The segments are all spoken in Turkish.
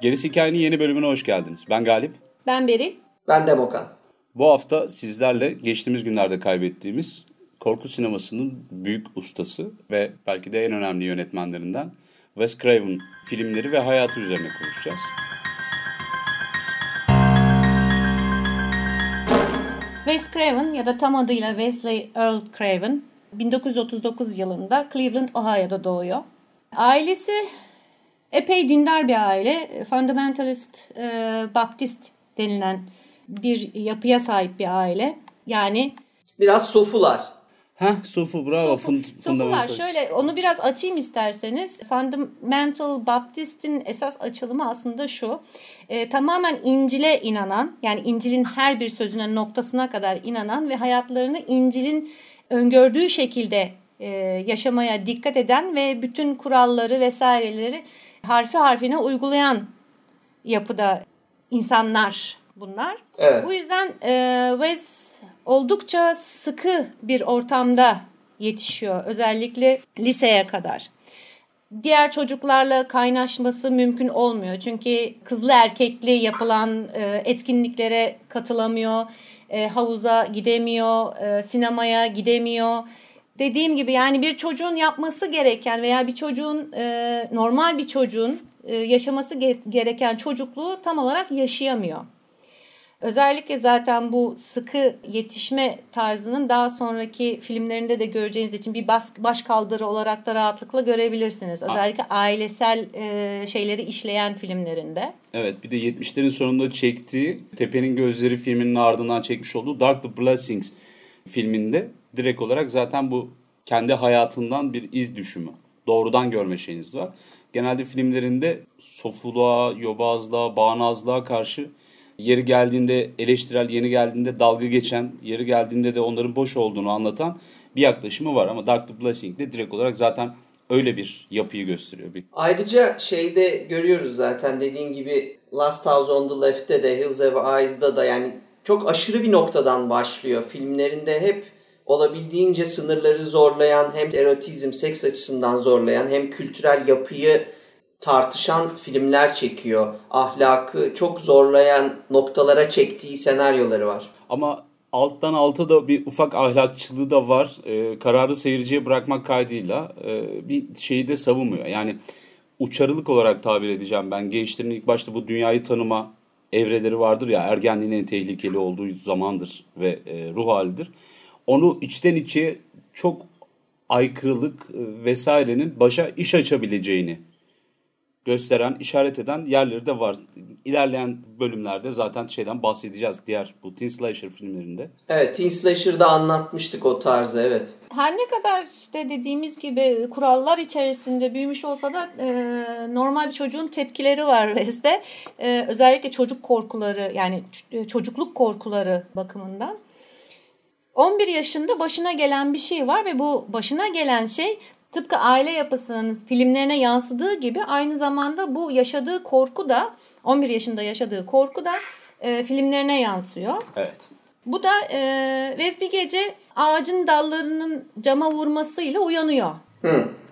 Gerisi Hikayenin yeni bölümüne hoş geldiniz. Ben Galip. Ben Beril. Ben de Bokan. Bu hafta sizlerle geçtiğimiz günlerde kaybettiğimiz korku sinemasının büyük ustası ve belki de en önemli yönetmenlerinden Wes Craven filmleri ve hayatı üzerine konuşacağız. Wes Craven ya da tam adıyla Wesley Earl Craven 1939 yılında Cleveland, Ohio'da doğuyor. Ailesi epey dindar bir aile. Fundamentalist, Baptist denilen bir yapıya sahip bir aile. Yani biraz sofular. Sofu, bravo. Sofular. Şöyle onu biraz açayım isterseniz. Fundamental Baptist'in esas açılımı aslında şu. Tamamen İncil'e inanan, yani İncil'in her bir sözüne, noktasına kadar inanan ve hayatlarını İncil'in öngördüğü şekilde yaşamaya dikkat eden ve bütün kuralları vesaireleri harfi harfine uygulayan yapıda insanlar bunlar. Evet. Bu yüzden Wes oldukça sıkı bir ortamda yetişiyor. Özellikle liseye kadar. Diğer çocuklarla kaynaşması mümkün olmuyor. Çünkü kızlı erkekli yapılan etkinliklere katılamıyor. Havuza gidemiyor. Sinemaya gidemiyor. Dediğim gibi yani bir çocuğun yapması gereken veya bir çocuğun normal bir çocuğun yaşaması gereken çocukluğu tam olarak yaşayamıyor. Özellikle zaten bu sıkı yetişme tarzının daha sonraki filmlerinde de göreceğiniz için bir başkaldırı olarak da rahatlıkla görebilirsiniz. Özellikle ailesel şeyleri işleyen filmlerinde. Evet, bir de 70'lerin sonunda çektiği Tepenin Gözleri filminin ardından çekmiş olduğu Dark the Blessings filminde direkt olarak zaten bu kendi hayatından bir iz düşümü, doğrudan görme şeyiniz var. Genelde filmlerinde sofuluğa, yobazlığa, bağnazlığa karşı yeri geldiğinde eleştirel, yeri geldiğinde dalga geçen, yeri geldiğinde de onların boş olduğunu anlatan bir yaklaşımı var. Ama Dark the Blessing'de direkt olarak zaten öyle bir yapıyı gösteriyor. Ayrıca şeyde görüyoruz zaten dediğin gibi Last House on the Left'te de, Hills Have Eyes'da da, yani çok aşırı bir noktadan başlıyor. Filmlerinde hep olabildiğince sınırları zorlayan, hem erotizm, seks açısından zorlayan, hem kültürel yapıyı tartışan filmler çekiyor. Ahlakı çok zorlayan noktalara çektiği senaryoları var. Ama alttan alta da bir ufak ahlakçılığı da var. Kararı seyirciye bırakmak kaydıyla bir şeyi de savunmuyor. Yani uçarılık olarak tabir edeceğim ben. Gençlerin ilk başta bu dünyayı tanıma evreleri vardır ya, ergenliğin en tehlikeli olduğu zamandır ve ruh halidir. Onu içten içe çok aykırılık vesairenin başa iş açabileceğini gösteren, işaret eden yerleri de var. İlerleyen bölümlerde zaten şeyden bahsedeceğiz, diğer bu Teen Slasher filmlerinde. Evet, Teen Slasher'da anlatmıştık o tarzı, evet. Her ne kadar işte dediğimiz gibi kurallar içerisinde büyümüş olsa da normal bir çocuğun tepkileri var Wes'te. Özellikle çocuk korkuları, yani çocukluk korkuları bakımından. 11 yaşında başına gelen bir şey var ve bu başına gelen şey tıpkı aile yapısının filmlerine yansıdığı gibi aynı zamanda bu yaşadığı korku da 11 yaşında yaşadığı korku da filmlerine yansıyor. Evet. Bu da Wes bir gece ağacın dallarının cama vurmasıyla uyanıyor.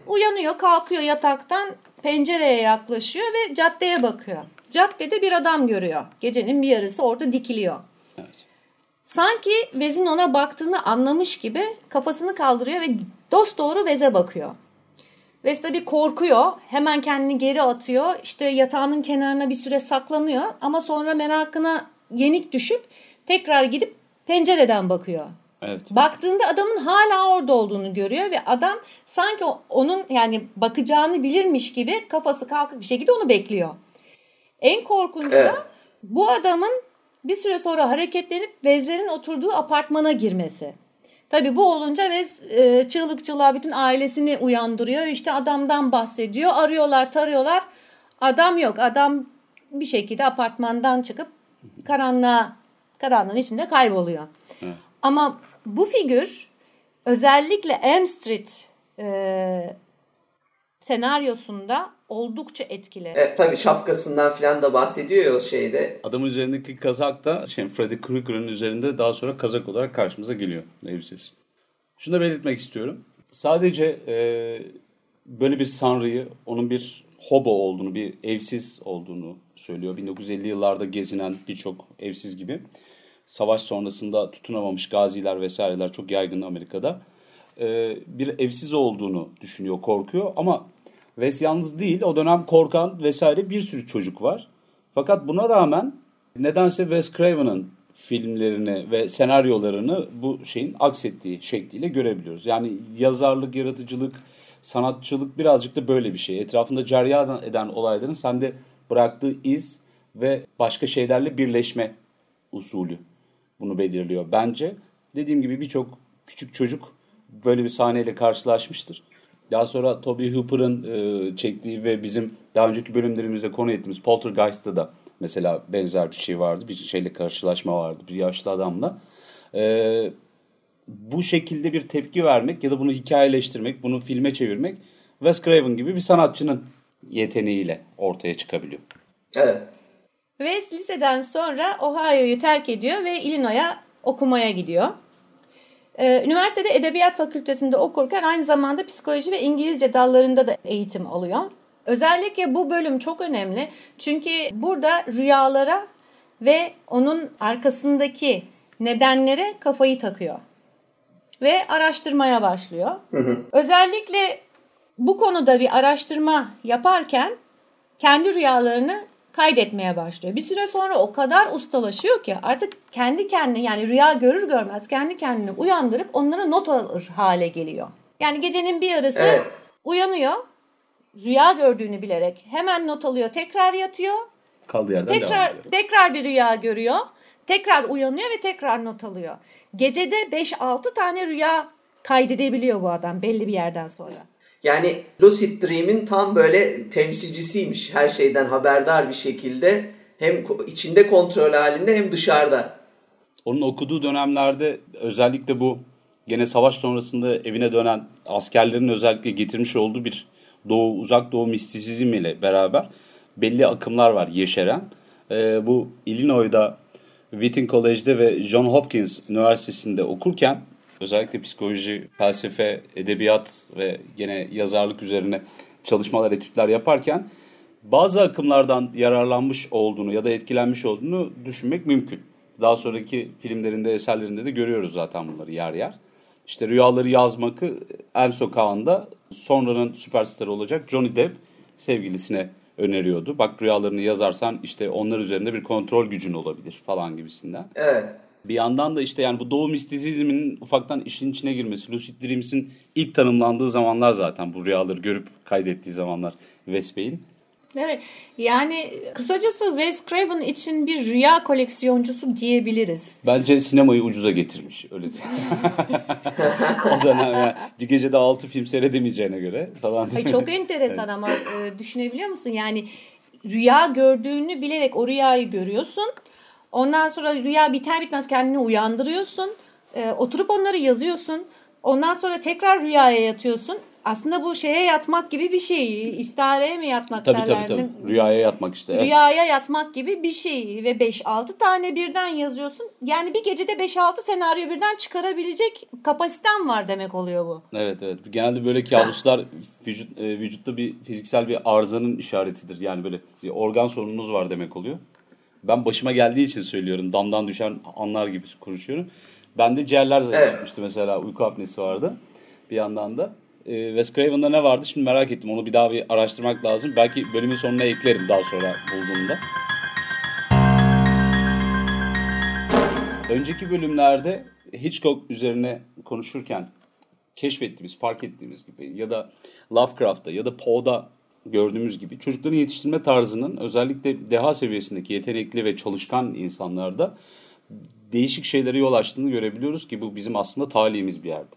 Uyanıyor, kalkıyor yataktan, pencereye yaklaşıyor ve caddeye bakıyor. Caddede bir adam görüyor. Gecenin bir yarısı orada dikiliyor. Sanki Wes'in ona baktığını anlamış gibi kafasını kaldırıyor ve dosdoğru Wes'e bakıyor. Wes tabii korkuyor. Hemen kendini geri atıyor. İşte yatağının kenarına bir süre saklanıyor. Ama sonra merakına yenik düşüp tekrar gidip pencereden bakıyor. Evet. Baktığında adamın hala orada olduğunu görüyor ve adam sanki onun yani bakacağını bilirmiş gibi kafası kalkık bir şekilde onu bekliyor. En korkuncu da bu adamın bir süre sonra hareketlenip Wes'lerin oturduğu apartmana girmesi. Tabii bu olunca Wes çığlık çığlığa bütün ailesini uyandırıyor. İşte adamdan bahsediyor. Arıyorlar, tarıyorlar. Adam yok. Adam bir şekilde apartmandan çıkıp karanlığın içinde kayboluyor. Hı. Ama bu figür özellikle Elm Street senaryosunda oldukça etkili. Tabii şapkasından falan da bahsediyor o şeyde. Adamın üzerindeki kazak da Freddy Krueger'ın üzerinde daha sonra kazak olarak karşımıza geliyor elbisesi. Şunu da belirtmek istiyorum. Sadece böyle bir sanrıyı, onun bir hobo olduğunu, bir evsiz olduğunu söylüyor. 1950 yıllarda gezinen birçok evsiz gibi. Savaş sonrasında tutunamamış gaziler vesaireler çok yaygın Amerika'da. Bir evsiz olduğunu düşünüyor, korkuyor ama Wes yalnız değil. O dönem korkan vesaire bir sürü çocuk var. Fakat buna rağmen nedense Wes Craven'ın filmlerini ve senaryolarını bu şeyin aksettiği şekliyle görebiliyoruz. Yani yazarlık, yaratıcılık, sanatçılık birazcık da böyle bir şey. Etrafında cereyan eden olayların sende bıraktığı iz ve başka şeylerle birleşme usulü bunu belirliyor bence. Dediğim gibi birçok küçük çocuk böyle bir sahneyle karşılaşmıştır. Daha sonra Toby Hooper'ın çektiği ve bizim daha önceki bölümlerimizde konu ettiğimiz Poltergeist'ta da mesela benzer bir şey vardı. Bir şeyle karşılaşma vardı, bir yaşlı adamla. Bu şekilde bir tepki vermek ya da bunu hikayeleştirmek, bunu filme çevirmek Wes Craven gibi bir sanatçının yeteneğiyle ortaya çıkabiliyor. Evet. Wes liseden sonra Ohio'yu terk ediyor ve Illinois'a okumaya gidiyor. Üniversitede Edebiyat Fakültesi'nde okurken aynı zamanda psikoloji ve İngilizce dallarında da eğitim alıyor. Özellikle bu bölüm çok önemli çünkü burada rüyalara ve onun arkasındaki nedenlere kafayı takıyor ve araştırmaya başlıyor. Özellikle bu konuda bir araştırma yaparken kendi rüyalarını kaydetmeye başlıyor. Bir süre sonra o kadar ustalaşıyor ki artık kendi kendine, yani rüya görür görmez kendi kendini uyandırıp onlara not alır hale geliyor. Yani gecenin bir yarısı uyanıyor. Rüya gördüğünü bilerek hemen not alıyor, tekrar yatıyor. Kaldığı yerden devam ediyor. Tekrar bir rüya görüyor. Tekrar uyanıyor ve tekrar not alıyor. Gecede 5-6 tane rüya kaydedebiliyor bu adam belli bir yerden sonra. Yani Lucid Dream'in tam böyle temsilcisiymiş. Her şeyden haberdar bir şekilde hem içinde kontrol halinde hem dışarıda. Onun okuduğu dönemlerde özellikle bu gene savaş sonrasında evine dönen askerlerin özellikle getirmiş olduğu bir Doğu, uzak doğu mistisizmiyle beraber belli akımlar var yeşeren. Bu Illinois'da Wheaton College'de ve John Hopkins Üniversitesi'nde okurken özellikle psikoloji, felsefe, edebiyat ve gene yazarlık üzerine çalışmalar, etütler yaparken bazı akımlardan yararlanmış olduğunu ya da etkilenmiş olduğunu düşünmek mümkün. Daha sonraki filmlerinde, eserlerinde de görüyoruz zaten bunları yer yer. İşte rüyaları yazmak Elm Sokağı'nda sonranın süperstarı olacak Johnny Depp sevgilisine öneriyordu. Bak rüyalarını yazarsan işte onlar üzerinde bir kontrol gücün olabilir falan gibisinden. Evet. Bir yandan da işte yani bu doğu mistisizminin ufaktan işin içine girmesi. Lucid Dreams'in ilk tanımlandığı zamanlar zaten bu rüyaları görüp kaydettiği zamanlar Wes Bey'in. Evet, yani kısacası Wes Craven için bir rüya koleksiyoncusu diyebiliriz. Bence sinemayı ucuza getirmiş öyle değil. O dönem yani bir gecede 6 film seyredemeyeceğine göre falan. Ay, çok enteresan ama düşünebiliyor musun? Yani rüya gördüğünü bilerek o rüyayı görüyorsun. Ondan sonra rüya biter bitmez kendini uyandırıyorsun. Oturup onları yazıyorsun. Ondan sonra tekrar rüyaya yatıyorsun. Aslında bu şeye yatmak gibi bir şey. İstihareye mi yatmak tabii, derler? Tabii. Rüyaya yatmak işte. Evet. Rüyaya yatmak gibi bir şey. Ve 5-6 tane birden yazıyorsun. Yani bir gecede 5-6 senaryo birden çıkarabilecek kapasiten var demek oluyor bu. Evet. Genelde böyle kabuslar vücutta bir fiziksel bir arızanın işaretidir. Yani böyle bir organ sorununuz var demek oluyor. Ben başıma geldiği için söylüyorum. Damdan düşen anlar gibi konuşuyorum. Ben de ciğerler çıkmıştı mesela. Uyku apnesi vardı bir yandan da. Wes Craven'da ne vardı? Şimdi merak ettim. Onu bir daha bir araştırmak lazım. Belki bölümün sonuna eklerim daha sonra bulduğumda. Önceki bölümlerde Hitchcock üzerine konuşurken keşfettiğimiz, fark ettiğimiz gibi ya da Lovecraft'ta ya da Poe'da gördüğümüz gibi çocukların yetiştirme tarzının özellikle deha seviyesindeki yetenekli ve çalışkan insanlarda değişik şeylere yol açtığını görebiliyoruz ki bu bizim aslında talihimiz bir yerde.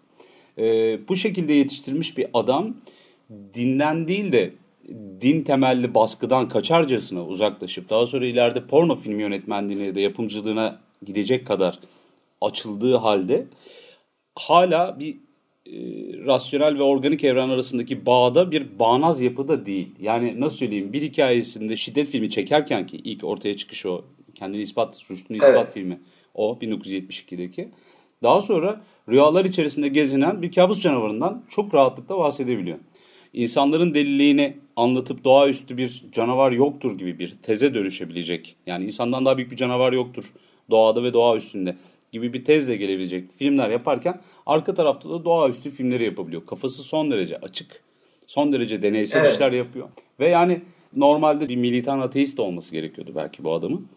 Bu şekilde yetiştirilmiş bir adam dinden değil de din temelli baskıdan kaçarcasına uzaklaşıp daha sonra ileride porno filmi yönetmenliğine ya da yapımcılığına gidecek kadar açıldığı halde hala bir rasyonel ve organik evren arasındaki bağda bir bağnaz yapıda değil. Yani nasıl söyleyeyim, bir hikayesinde şiddet filmi çekerken ki ilk ortaya çıkışı o kendini ispat, rüştünü ispat filmi o 1972'deki. Daha sonra rüyalar içerisinde gezinen bir kabus canavarından çok rahatlıkla bahsedebiliyor. insanların deliliğini anlatıp doğaüstü bir canavar yoktur gibi bir teze dönüşebilecek. Yani insandan daha büyük bir canavar yoktur doğada ve doğaüstünde gibi bir tezle gelebilecek filmler yaparken arka tarafta da doğaüstü filmleri yapabiliyor. Kafası son derece açık, son derece deneysel işler yapıyor. Ve yani normalde bir militan ateist olması gerekiyordu belki bu adamın.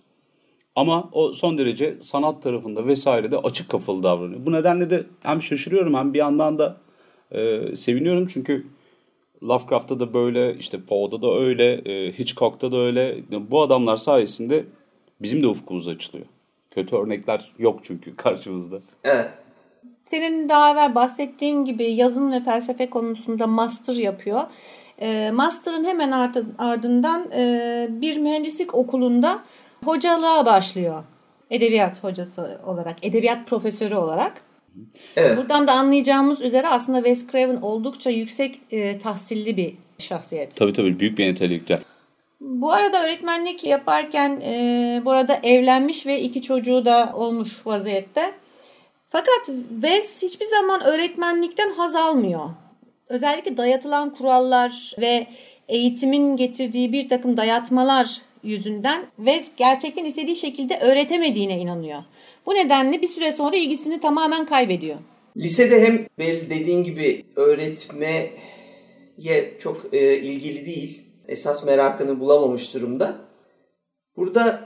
Ama o son derece sanat tarafında vesairede açık kafalı davranıyor. Bu nedenle de hem şaşırıyorum hem bir yandan da seviniyorum. Çünkü Lovecraft'ta da böyle, işte Poe'da da öyle, Hitchcock'ta da öyle. Bu adamlar sayesinde bizim de ufkumuz açılıyor. Kötü örnekler yok çünkü karşımızda. Evet. Senin daha evvel bahsettiğin gibi yazın ve felsefe konusunda master yapıyor. Master'ın hemen ardından bir mühendislik okulunda hocalığa başlıyor. Edebiyat hocası olarak, edebiyat profesörü olarak. Evet. Buradan da anlayacağımız üzere aslında Wes Craven oldukça yüksek tahsilli bir şahsiyet. Tabii tabii, büyük bir entelektüel. Bu arada öğretmenlik yaparken bu arada evlenmiş ve 2 çocuğu da olmuş vaziyette. Fakat Wes hiçbir zaman öğretmenlikten haz almıyor. Özellikle dayatılan kurallar ve eğitimin getirdiği bir takım dayatmalar yüzünden Wes gerçekten istediği şekilde öğretemediğine inanıyor. Bu nedenle bir süre sonra ilgisini tamamen kaybediyor. Lisede hem dediğin gibi öğretmeye çok ilgili değil. Esas merakını bulamamış durumda. Burada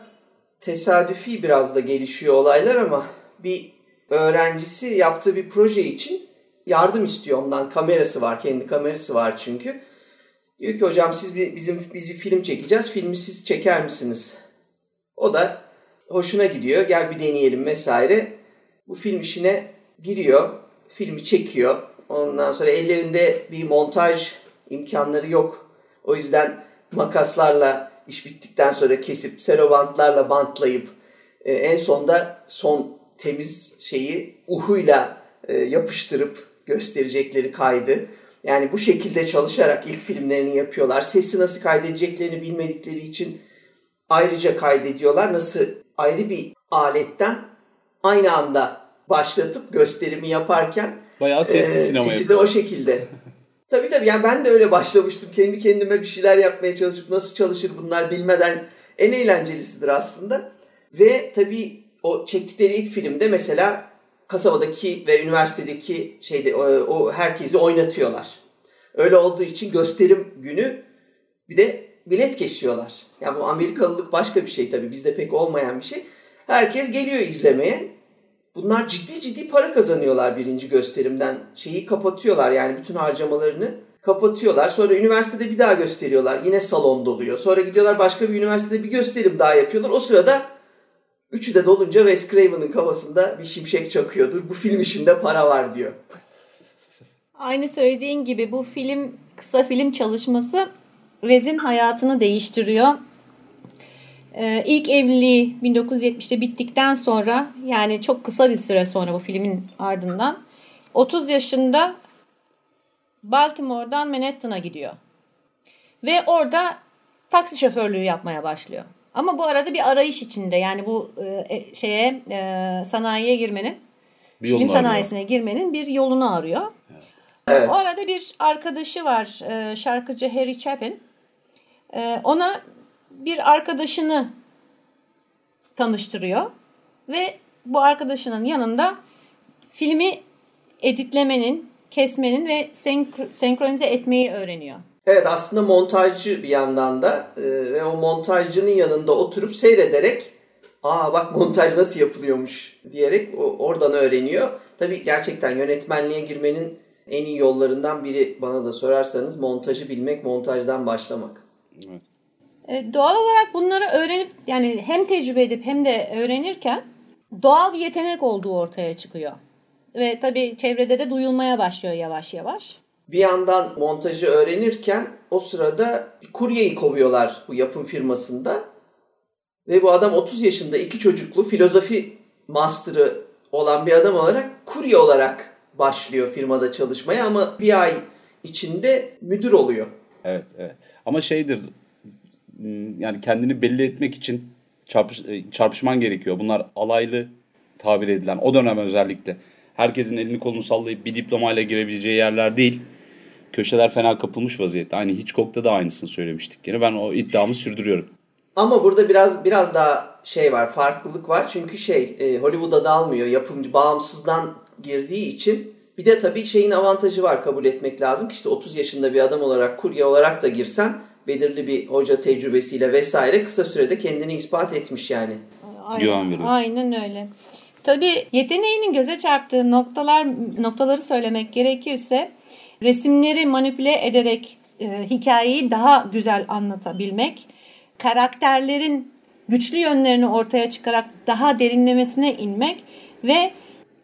tesadüfi biraz da gelişiyor olaylar ama bir öğrencisi yaptığı bir proje için yardım istiyor ondan. Kamerası var, kendi kamerası var çünkü. Diyor ki hocam biz bir film çekeceğiz. Filmi siz çeker misiniz? O da hoşuna gidiyor. Gel bir deneyelim vesaire. Bu film işine giriyor. Filmi çekiyor. Ondan sonra ellerinde bir montaj imkanları yok. O yüzden makaslarla iş bittikten sonra kesip serovantlarla bantlayıp en sonda son temiz şeyi uhuyla yapıştırıp gösterecekleri kaydı. Yani bu şekilde çalışarak ilk filmlerini yapıyorlar. Sesi nasıl kaydedeceklerini bilmedikleri için ayrıca kaydediyorlar. Nasıl ayrı bir aletten aynı anda başlatıp gösterimi yaparken bayağı sesli sinema sesi yapıyor. De o şekilde. Tabii tabii, yani ben de öyle başlamıştım. Kendi kendime bir şeyler yapmaya çalışıp nasıl çalışır bunlar bilmeden, en eğlencelisidir aslında. Ve tabii o çektikleri ilk filmde mesela kasabadaki ve üniversitedeki o herkesi oynatıyorlar. Öyle olduğu için gösterim günü bir de bilet kesiyorlar. Yani bu Amerikalılık başka bir şey tabii. Bizde pek olmayan bir şey. Herkes geliyor izlemeye. Bunlar ciddi para kazanıyorlar birinci gösterimden. Şeyi kapatıyorlar yani, bütün harcamalarını kapatıyorlar. Sonra üniversitede bir daha gösteriyorlar. Yine salon doluyor. Sonra gidiyorlar başka bir üniversitede bir gösterim daha yapıyorlar. O sırada üçü de dolunca Wes Craven'ın kafasında bir şimşek çakıyordur. Bu film işinde para var diyor. Aynı söylediğin gibi bu film, kısa film çalışması Wes'in hayatını değiştiriyor. İlk evliliği 1970'te bittikten sonra, yani çok kısa bir süre sonra bu filmin ardından 30 yaşında Baltimore'dan Manhattan'a gidiyor. Ve orada taksi şoförlüğü yapmaya başlıyor. Ama bu arada bir arayış içinde, yani bu sanayiye girmenin, film sanayisine girmenin bir yolunu arıyor. Evet. O arada bir arkadaşı var, şarkıcı Harry Chapin. Ona bir arkadaşını tanıştırıyor ve bu arkadaşının yanında filmi editlemenin, kesmenin ve senkronize etmeyi öğreniyor. Evet, aslında montajcı bir yandan da ve o montajcının yanında oturup seyrederek "Aa bak montaj nasıl yapılıyormuş" diyerek oradan öğreniyor. Tabii gerçekten yönetmenliğe girmenin en iyi yollarından biri, bana da sorarsanız, montajı bilmek, montajdan başlamak. Evet. Doğal olarak bunları öğrenip, yani hem tecrübe edip hem de öğrenirken doğal bir yetenek olduğu ortaya çıkıyor. Ve tabii çevrede de duyulmaya başlıyor yavaş yavaş. Bir yandan montajı öğrenirken o sırada bir kuryeyi kovuyorlar bu yapım firmasında. Ve bu adam 30 yaşında, 2 çocuklu, filozofi master'ı olan bir adam olarak kurye olarak başlıyor firmada çalışmaya ama bir ay içinde müdür oluyor. Evet, evet. Ama yani kendini belli etmek için çarpışman gerekiyor. Bunlar alaylı tabir edilen, o dönem özellikle herkesin elini kolunu sallayıp bir diplomayla girebileceği yerler değil. köşeler fena kapılmış vaziyette. Aynı Hitchcock'ta da aynısını söylemiştik gene. Ben o iddiamı sürdürüyorum. Ama burada biraz daha şey var, farklılık var. Çünkü Hollywood'a dalmıyor. Yapımcı bağımsızdan girdiği için. Bir de tabii şeyin avantajı var, kabul etmek lazım ki 30 yaşında bir adam olarak, kurye olarak da girsen belirli bir hoca tecrübesiyle vesaire kısa sürede kendini ispat etmiş yani. Aynen öyle. Tabii yeteneğinin göze çarptığı noktaları söylemek gerekirse resimleri manipüle ederek hikayeyi daha güzel anlatabilmek, karakterlerin güçlü yönlerini ortaya çıkarak daha derinlemesine inmek ve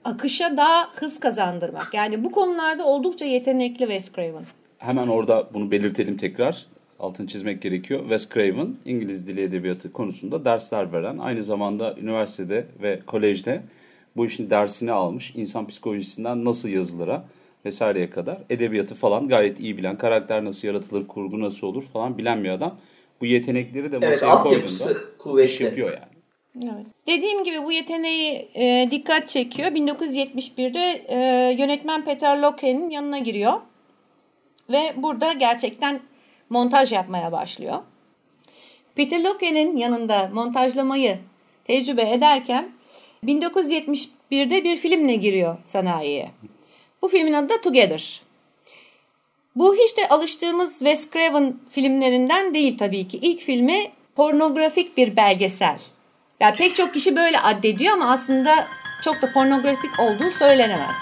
akışa daha hız kazandırmak. Yani bu konularda oldukça yetenekli Wes Craven. Hemen orada bunu belirtelim tekrar. Altını çizmek gerekiyor. Wes Craven, İngiliz dili edebiyatı konusunda dersler veren, aynı zamanda üniversitede ve kolejde bu işin dersini almış, insan psikolojisinden nasıl yazılara vesaireye kadar edebiyatı falan gayet iyi bilen, karakter nasıl yaratılır, kurgu nasıl olur falan bilen bir adam. Bu yetenekleri de masaya koyduğunda iş yapıyor yani. Evet. Dediğim gibi bu yeteneği dikkat çekiyor. 1971'de yönetmen Peter Lockheed'in yanına giriyor. Ve burada gerçekten montaj yapmaya başlıyor. Peter Lockheed'in yanında montajlamayı tecrübe ederken 1971'de bir filmle giriyor sanayiye. Bu filmin adı da Together. Bu hiç de alıştığımız Wes Craven filmlerinden değil tabii ki. İlk filmi pornografik bir belgesel. Yani pek çok kişi böyle addediyor ama aslında çok da pornografik olduğu söylenemez.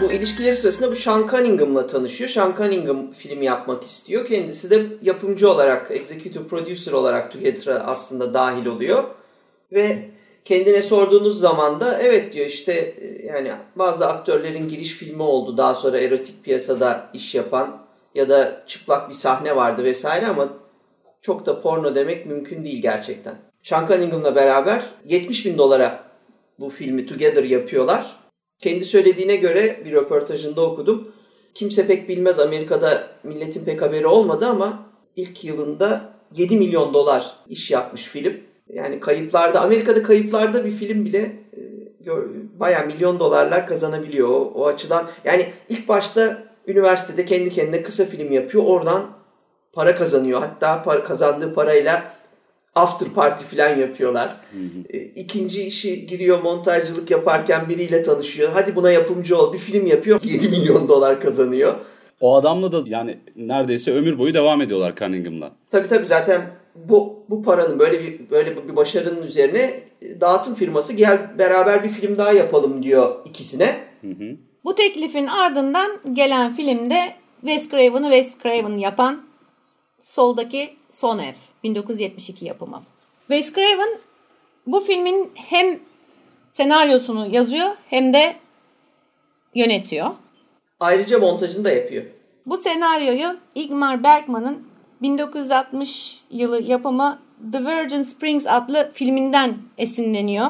Bu ilişkileri sırasında bu Sean Cunningham'la tanışıyor. Sean Cunningham film yapmak istiyor. Kendisi de yapımcı olarak, executive producer olarak Together'a aslında dahil oluyor. Ve kendine sorduğunuz zaman da evet diyor, işte yani bazı aktörlerin giriş filmi oldu. Daha sonra erotik piyasada iş yapan ya da çıplak bir sahne vardı vesaire ama çok da porno demek mümkün değil gerçekten. Sean Cunningham'la beraber $70,000 bu filmi Together yapıyorlar. Kendi söylediğine göre bir röportajında okudum. Kimse pek bilmez, Amerika'da milletin pek haberi olmadı ama ilk yılında $7 milyon iş yapmış film. Yani kayıplarda, Amerika'da kayıplarda bir film bile bayağı $1 milyon kazanabiliyor o açıdan. Yani ilk başta üniversitede kendi kendine kısa film yapıyor, oradan para kazanıyor. Hatta kazandığı parayla after party falan yapıyorlar. Hı hı. İkinci işi giriyor, montajcılık yaparken biriyle tanışıyor. Hadi buna yapımcı ol. Bir film yapıyor. $7 milyon kazanıyor. O adamla da yani neredeyse ömür boyu devam ediyorlar Cunningham'la. Tabii zaten bu paranın böyle bir başarının üzerine dağıtım firması gel beraber bir film daha yapalım diyor ikisine. Hı hı. Bu teklifin ardından gelen filmde Wes Craven'ı Wes Craven yapan Soldaki Son Ev, 1972 yapımı. Wes Craven bu filmin hem senaryosunu yazıyor hem de yönetiyor. Ayrıca montajını da yapıyor. Bu senaryoyu Ingmar Bergman'ın 1960 yılı yapımı The Virgin Springs adlı filminden esinleniyor.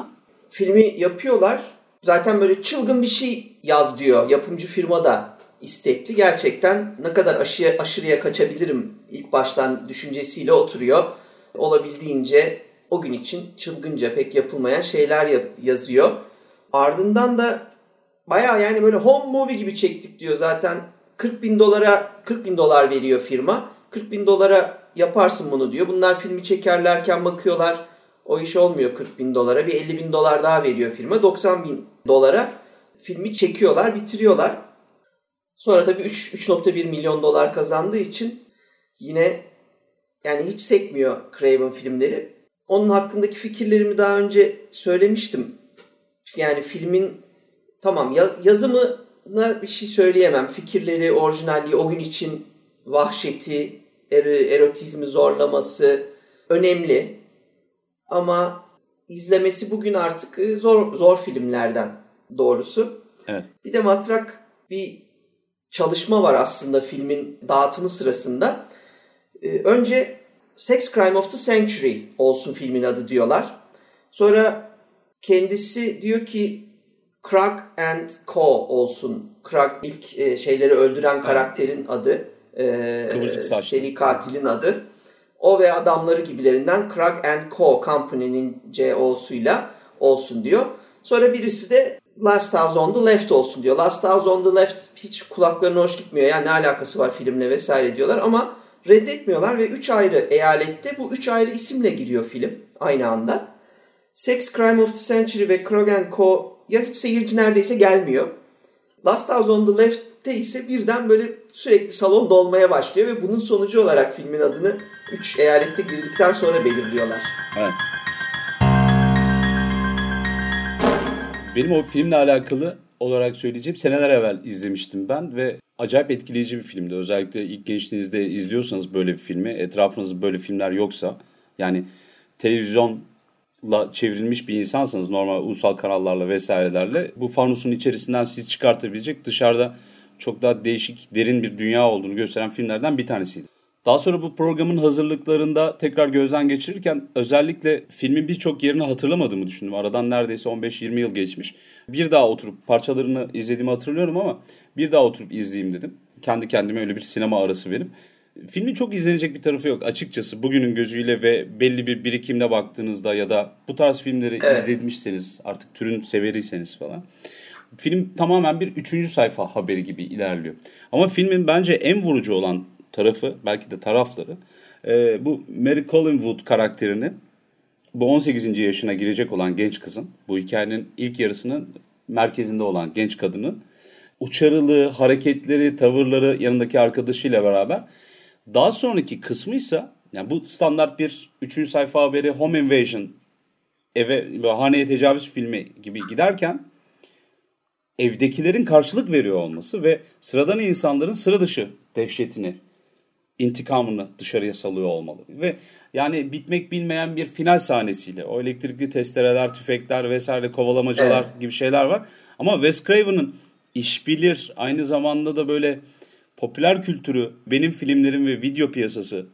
Filmi yapıyorlar. Zaten böyle çılgın bir şey yaz diyor. Yapımcı firma da istekli, gerçekten ne kadar aşırıya kaçabilirim ilk baştan düşüncesiyle oturuyor. Olabildiğince o gün için çılgınca, pek yapılmayan şeyler yazıyor. Ardından da bayağı yani böyle home movie gibi çektik diyor zaten. $40,000 veriyor firma. $40,000 yaparsın bunu diyor. Bunlar filmi çekerlerken bakıyorlar. O iş olmuyor $40,000. Bir $50,000 daha veriyor firma. $90,000 filmi çekiyorlar, bitiriyorlar. Sonra tabii $3.1 milyon kazandığı için yine yani hiç sekmiyor Craven filmleri. Onun hakkındaki fikirlerimi daha önce söylemiştim. Yani filmin tamam yazımına bir şey söyleyemem. Fikirleri, orijinalliği, o gün için vahşeti, erotizmi zorlaması önemli. Ama izlemesi bugün artık zor filmlerden doğrusu. Evet. Bir de matrak bir çalışma var aslında filmin dağıtımı sırasında. Önce Sex Crime of the Century olsun filmin adı diyorlar. Sonra kendisi diyor ki Krug and Co olsun. Krug ilk şeyleri öldüren karakterin adı. Seri katilin adı. O ve adamları gibilerinden Krug and Co Company'nin CO'suyla olsun diyor. Sonra birisi de Last House on the Left olsun diyor. Last House on the Left hiç kulaklarına hoş gitmiyor. Yani ne alakası var filmle vesaire diyorlar ama reddetmiyorlar ve 3 ayrı eyalette bu 3 ayrı isimle giriyor film aynı anda. Sex Crime of the Century ve Krog & Co. ya hiç seyirci neredeyse gelmiyor. Last House on the Left'te ise birden böyle sürekli salon dolmaya başlıyor ve bunun sonucu olarak filmin adını 3 eyalette girdikten sonra belirliyorlar. Evet. Benim o filmle alakalı olarak söyleyeceğim seneler evvel izlemiştim ben ve acayip etkileyici bir filmdi. Özellikle ilk gençliğinizde izliyorsanız böyle bir filmi, etrafınızda böyle filmler yoksa, yani televizyonla çevrilmiş bir insansanız normal ulusal kanallarla vesairelerle bu fanusun içerisinden sizi çıkartabilecek dışarıda çok daha değişik, derin bir dünya olduğunu gösteren filmlerden bir tanesiydi. Daha sonra bu programın hazırlıklarında tekrar gözden geçirirken özellikle filmin birçok yerini hatırlamadığımı düşündüm. Aradan neredeyse 15-20 yıl geçmiş. Bir daha oturup parçalarını izlediğimi hatırlıyorum ama bir daha oturup izleyeyim dedim. Kendi kendime öyle bir sinema arası verip. Filmin çok izlenecek bir tarafı yok açıkçası. Bugünün gözüyle ve belli bir birikimle baktığınızda ya da bu tarz filmleri izlemişseniz artık türün severiyseniz falan. Film tamamen bir 3. sayfa haberi gibi ilerliyor. Ama filmin bence en vurucu olan tarafı, belki de tarafları, bu Mary Collingwood karakterini, bu 18. yaşına girecek olan genç kızın, bu hikayenin ilk yarısının merkezinde olan genç kadının uçarılığı, hareketleri, tavırları yanındaki arkadaşıyla beraber. Daha sonraki kısmıysa, yani bu standart bir 3. sayfa haberi, Home Invasion, eve ve haneye tecavüz filmi gibi giderken evdekilerin karşılık veriyor olması ve sıradan insanların sıra dışı dehşetini, intikamını dışarıya salıyor olmalı. Ve yani bitmek bilmeyen bir final sahnesiyle o elektrikli testereler, tüfekler vesaire kovalamacalar gibi şeyler var. Ama Wes Craven'ın iş bilir, aynı zamanda da böyle popüler kültürü benim filmlerim ve video piyasası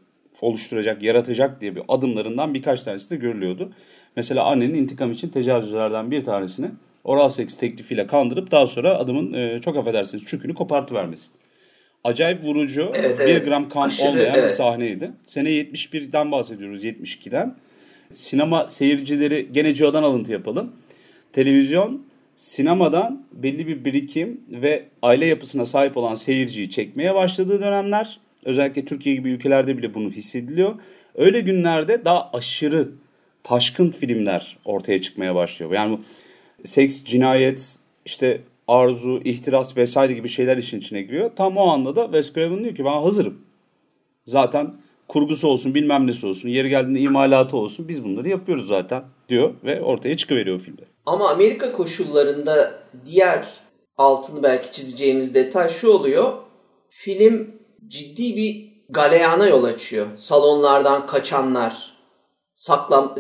oluşturacak, yaratacak diye bir adımlarından birkaç tanesinde görülüyordu. Mesela annenin intikam için tecavüzlerden bir tanesini oral seks teklifiyle kandırıp daha sonra adamın çok affedersiniz çükünü kopartıvermesi. Acayip vurucu, bir gram kan olmayan bir sahneydi. Sene 71'den bahsediyoruz, 72'den. Sinema seyircileri, gene Joe'dan alıntı yapalım. Televizyon, sinemadan belli bir birikim ve aile yapısına sahip olan seyirciyi çekmeye başladığı dönemler. Özellikle Türkiye gibi ülkelerde bile bunu hissediliyor. Öyle günlerde daha aşırı taşkın filmler ortaya çıkmaya başlıyor. Yani bu seks, cinayet, işte arzu, ihtiras vesaire gibi şeyler işin içine giriyor. Tam o anda da Wes Craven diyor ki ben hazırım. Zaten kurgusu olsun, bilmem nesi olsun, yeri geldiğinde imalatı olsun, biz bunları yapıyoruz zaten diyor ve ortaya çıkıveriyor filmde. Ama Amerika koşullarında diğer altını belki çizeceğimiz detay şu oluyor. Film ciddi bir galeyana yol açıyor. Salonlardan kaçanlar,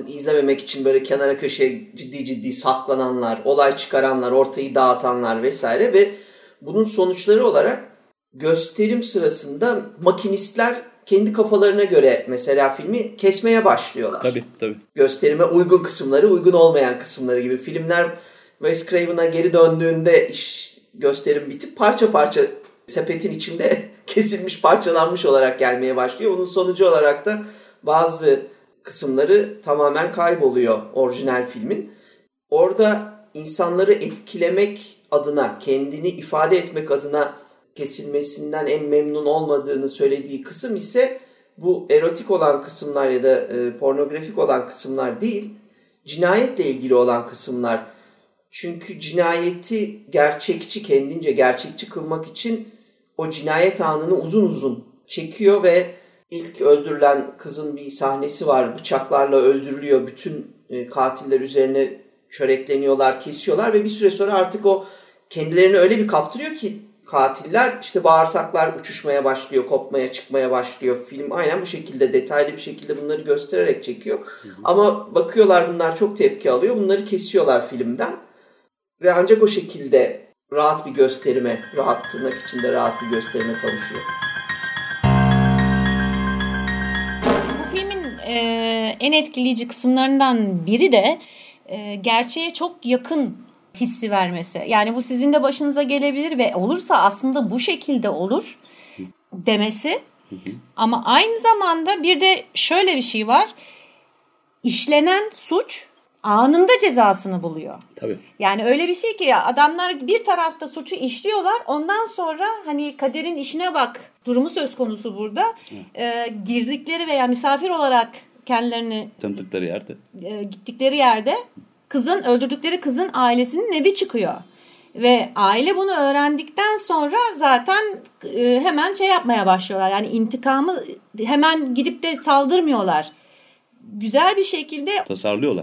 izlememek için böyle kenara köşeye ciddi saklananlar, olay çıkaranlar, ortayı dağıtanlar vesaire ve bunun sonuçları olarak gösterim sırasında makinistler kendi kafalarına göre mesela filmi kesmeye başlıyorlar. Tabii. Gösterime uygun kısımları, uygun olmayan kısımları gibi filmler Wes Craven'a geri döndüğünde gösterim bitip parça parça sepetin içinde kesilmiş, parçalanmış olarak gelmeye başlıyor. Bunun sonucu olarak da bazı kısımları tamamen kayboluyor orijinal filmin. Orada insanları etkilemek adına, kendini ifade etmek adına kesilmesinden en memnun olmadığını söylediği kısım ise bu erotik olan kısımlar ya da pornografik olan kısımlar değil, cinayetle ilgili olan kısımlar. Çünkü cinayeti kendince gerçekçi kılmak için o cinayet anını uzun uzun çekiyor ve İlk öldürülen kızın bir sahnesi var. Bıçaklarla öldürülüyor. Bütün katiller üzerine çörekleniyorlar, kesiyorlar ve bir süre sonra artık o kendilerini öyle bir kaptırıyor ki katiller, işte bağırsaklar uçuşmaya başlıyor, kopmaya, çıkmaya başlıyor. Film aynen bu şekilde, detaylı bir şekilde bunları göstererek çekiyor. Ama bakıyorlar bunlar çok tepki alıyor. Bunları kesiyorlar filmden. Ve ancak o şekilde rahat tırnak içinde rahat bir gösterime kavuşuyor. En etkileyici kısımlarından biri de gerçeğe çok yakın hissi vermesi. Yani bu sizin de başınıza gelebilir ve olursa aslında bu şekilde olur demesi. Ama aynı zamanda bir de şöyle bir şey var. İşlenen suç anında cezasını buluyor. Tabii. Yani öyle bir şey ki ya, adamlar bir tarafta suçu işliyorlar, ondan sonra hani kaderin işine bak durumu söz konusu burada. Girdikleri veya misafir olarak kendilerini tanıttıkları yerde, gittikleri yerde kızın, öldürdükleri kızın ailesinin evi çıkıyor. Ve aile bunu öğrendikten sonra zaten hemen şey yapmaya başlıyorlar. Yani intikamı hemen gidip de saldırmıyorlar. Güzel bir şekilde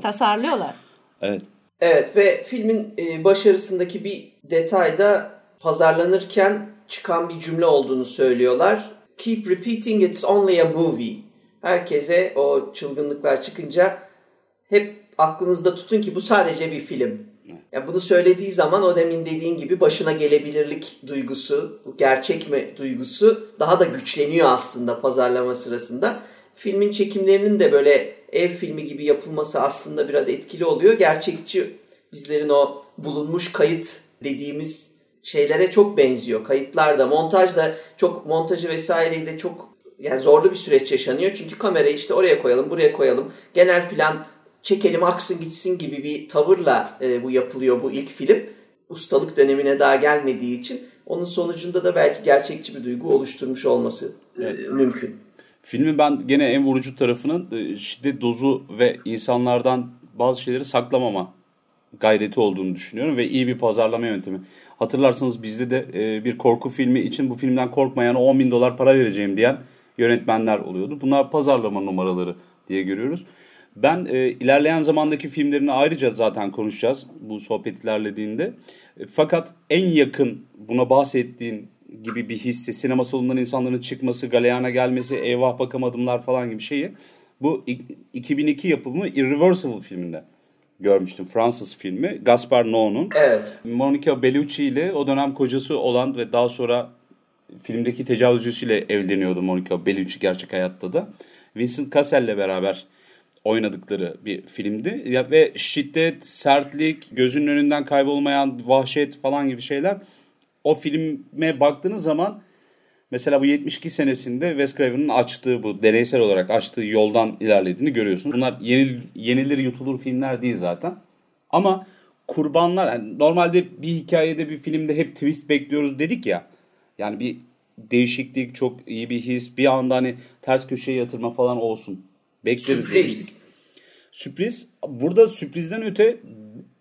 tasarlıyorlar. Evet. Evet ve filmin başarısındaki bir detay da pazarlanırken çıkan bir cümle olduğunu söylüyorlar. Keep repeating it's only a movie. Herkese o çılgınlıklar çıkınca hep aklınızda tutun ki bu sadece bir film. Yani bunu söylediği zaman o demin dediğin gibi başına gelebilirlik duygusu, gerçek mi duygusu daha da güçleniyor aslında pazarlama sırasında. Filmin çekimlerinin de böyle ev filmi gibi yapılması aslında biraz etkili oluyor. Gerçekçi, bizlerin o bulunmuş kayıt dediğimiz şeylere çok benziyor. Kayıtlarda, montajda çok, montajı vesaireyi de çok, yani zorlu bir süreç yaşanıyor. Çünkü kamerayı işte oraya koyalım, buraya koyalım. Genel plan çekelim, aksın gitsin gibi bir tavırla bu yapılıyor bu ilk film. Ustalık dönemine daha gelmediği için onun sonucunda da belki gerçekçi bir duygu oluşturmuş olması mümkün. Filmin ben gene en vurucu tarafının şiddet dozu ve insanlardan bazı şeyleri saklamama gayreti olduğunu düşünüyorum ve iyi bir pazarlama yöntemi. Hatırlarsanız bizde de bir korku filmi için bu filmden korkmayana $10,000 para vereceğim diyen yönetmenler oluyordu. Bunlar pazarlama numaraları diye görüyoruz. Ben ilerleyen zamandaki filmlerini ayrıca zaten konuşacağız bu sohbet ilerlediğinde. Fakat en yakın buna bahsettiğin gibi bir hisse, sinema salonundan insanların çıkması, galeyana gelmesi, eyvah bakamadımlar falan gibi şeyi bu 2002 yapımı Irreversible filminde görmüştüm. Fransız filmi. Gaspar Noé'nun. Evet. Monica Bellucci ile o dönem kocası olan ve daha sonra filmdeki tecavüzcüsüyle evleniyordu Monica Bellucci gerçek hayatta da. Vincent Cassel ile beraber oynadıkları bir filmdi. Ve şiddet, sertlik, gözünün önünden kaybolmayan vahşet falan gibi şeyler. O filme baktığınız zaman mesela bu 72 senesinde Wes Craven'ın açtığı, bu deneysel olarak açtığı yoldan ilerlediğini görüyorsunuz. Bunlar yenilir yutulur filmler değil zaten. Ama kurbanlar, yani normalde bir hikayede, bir filmde hep twist bekliyoruz dedik ya. Yani bir değişiklik, çok iyi bir his, bir anda hani ters köşeye yatırma falan olsun. Bekleriz. Sürpriz. Burada sürprizden öte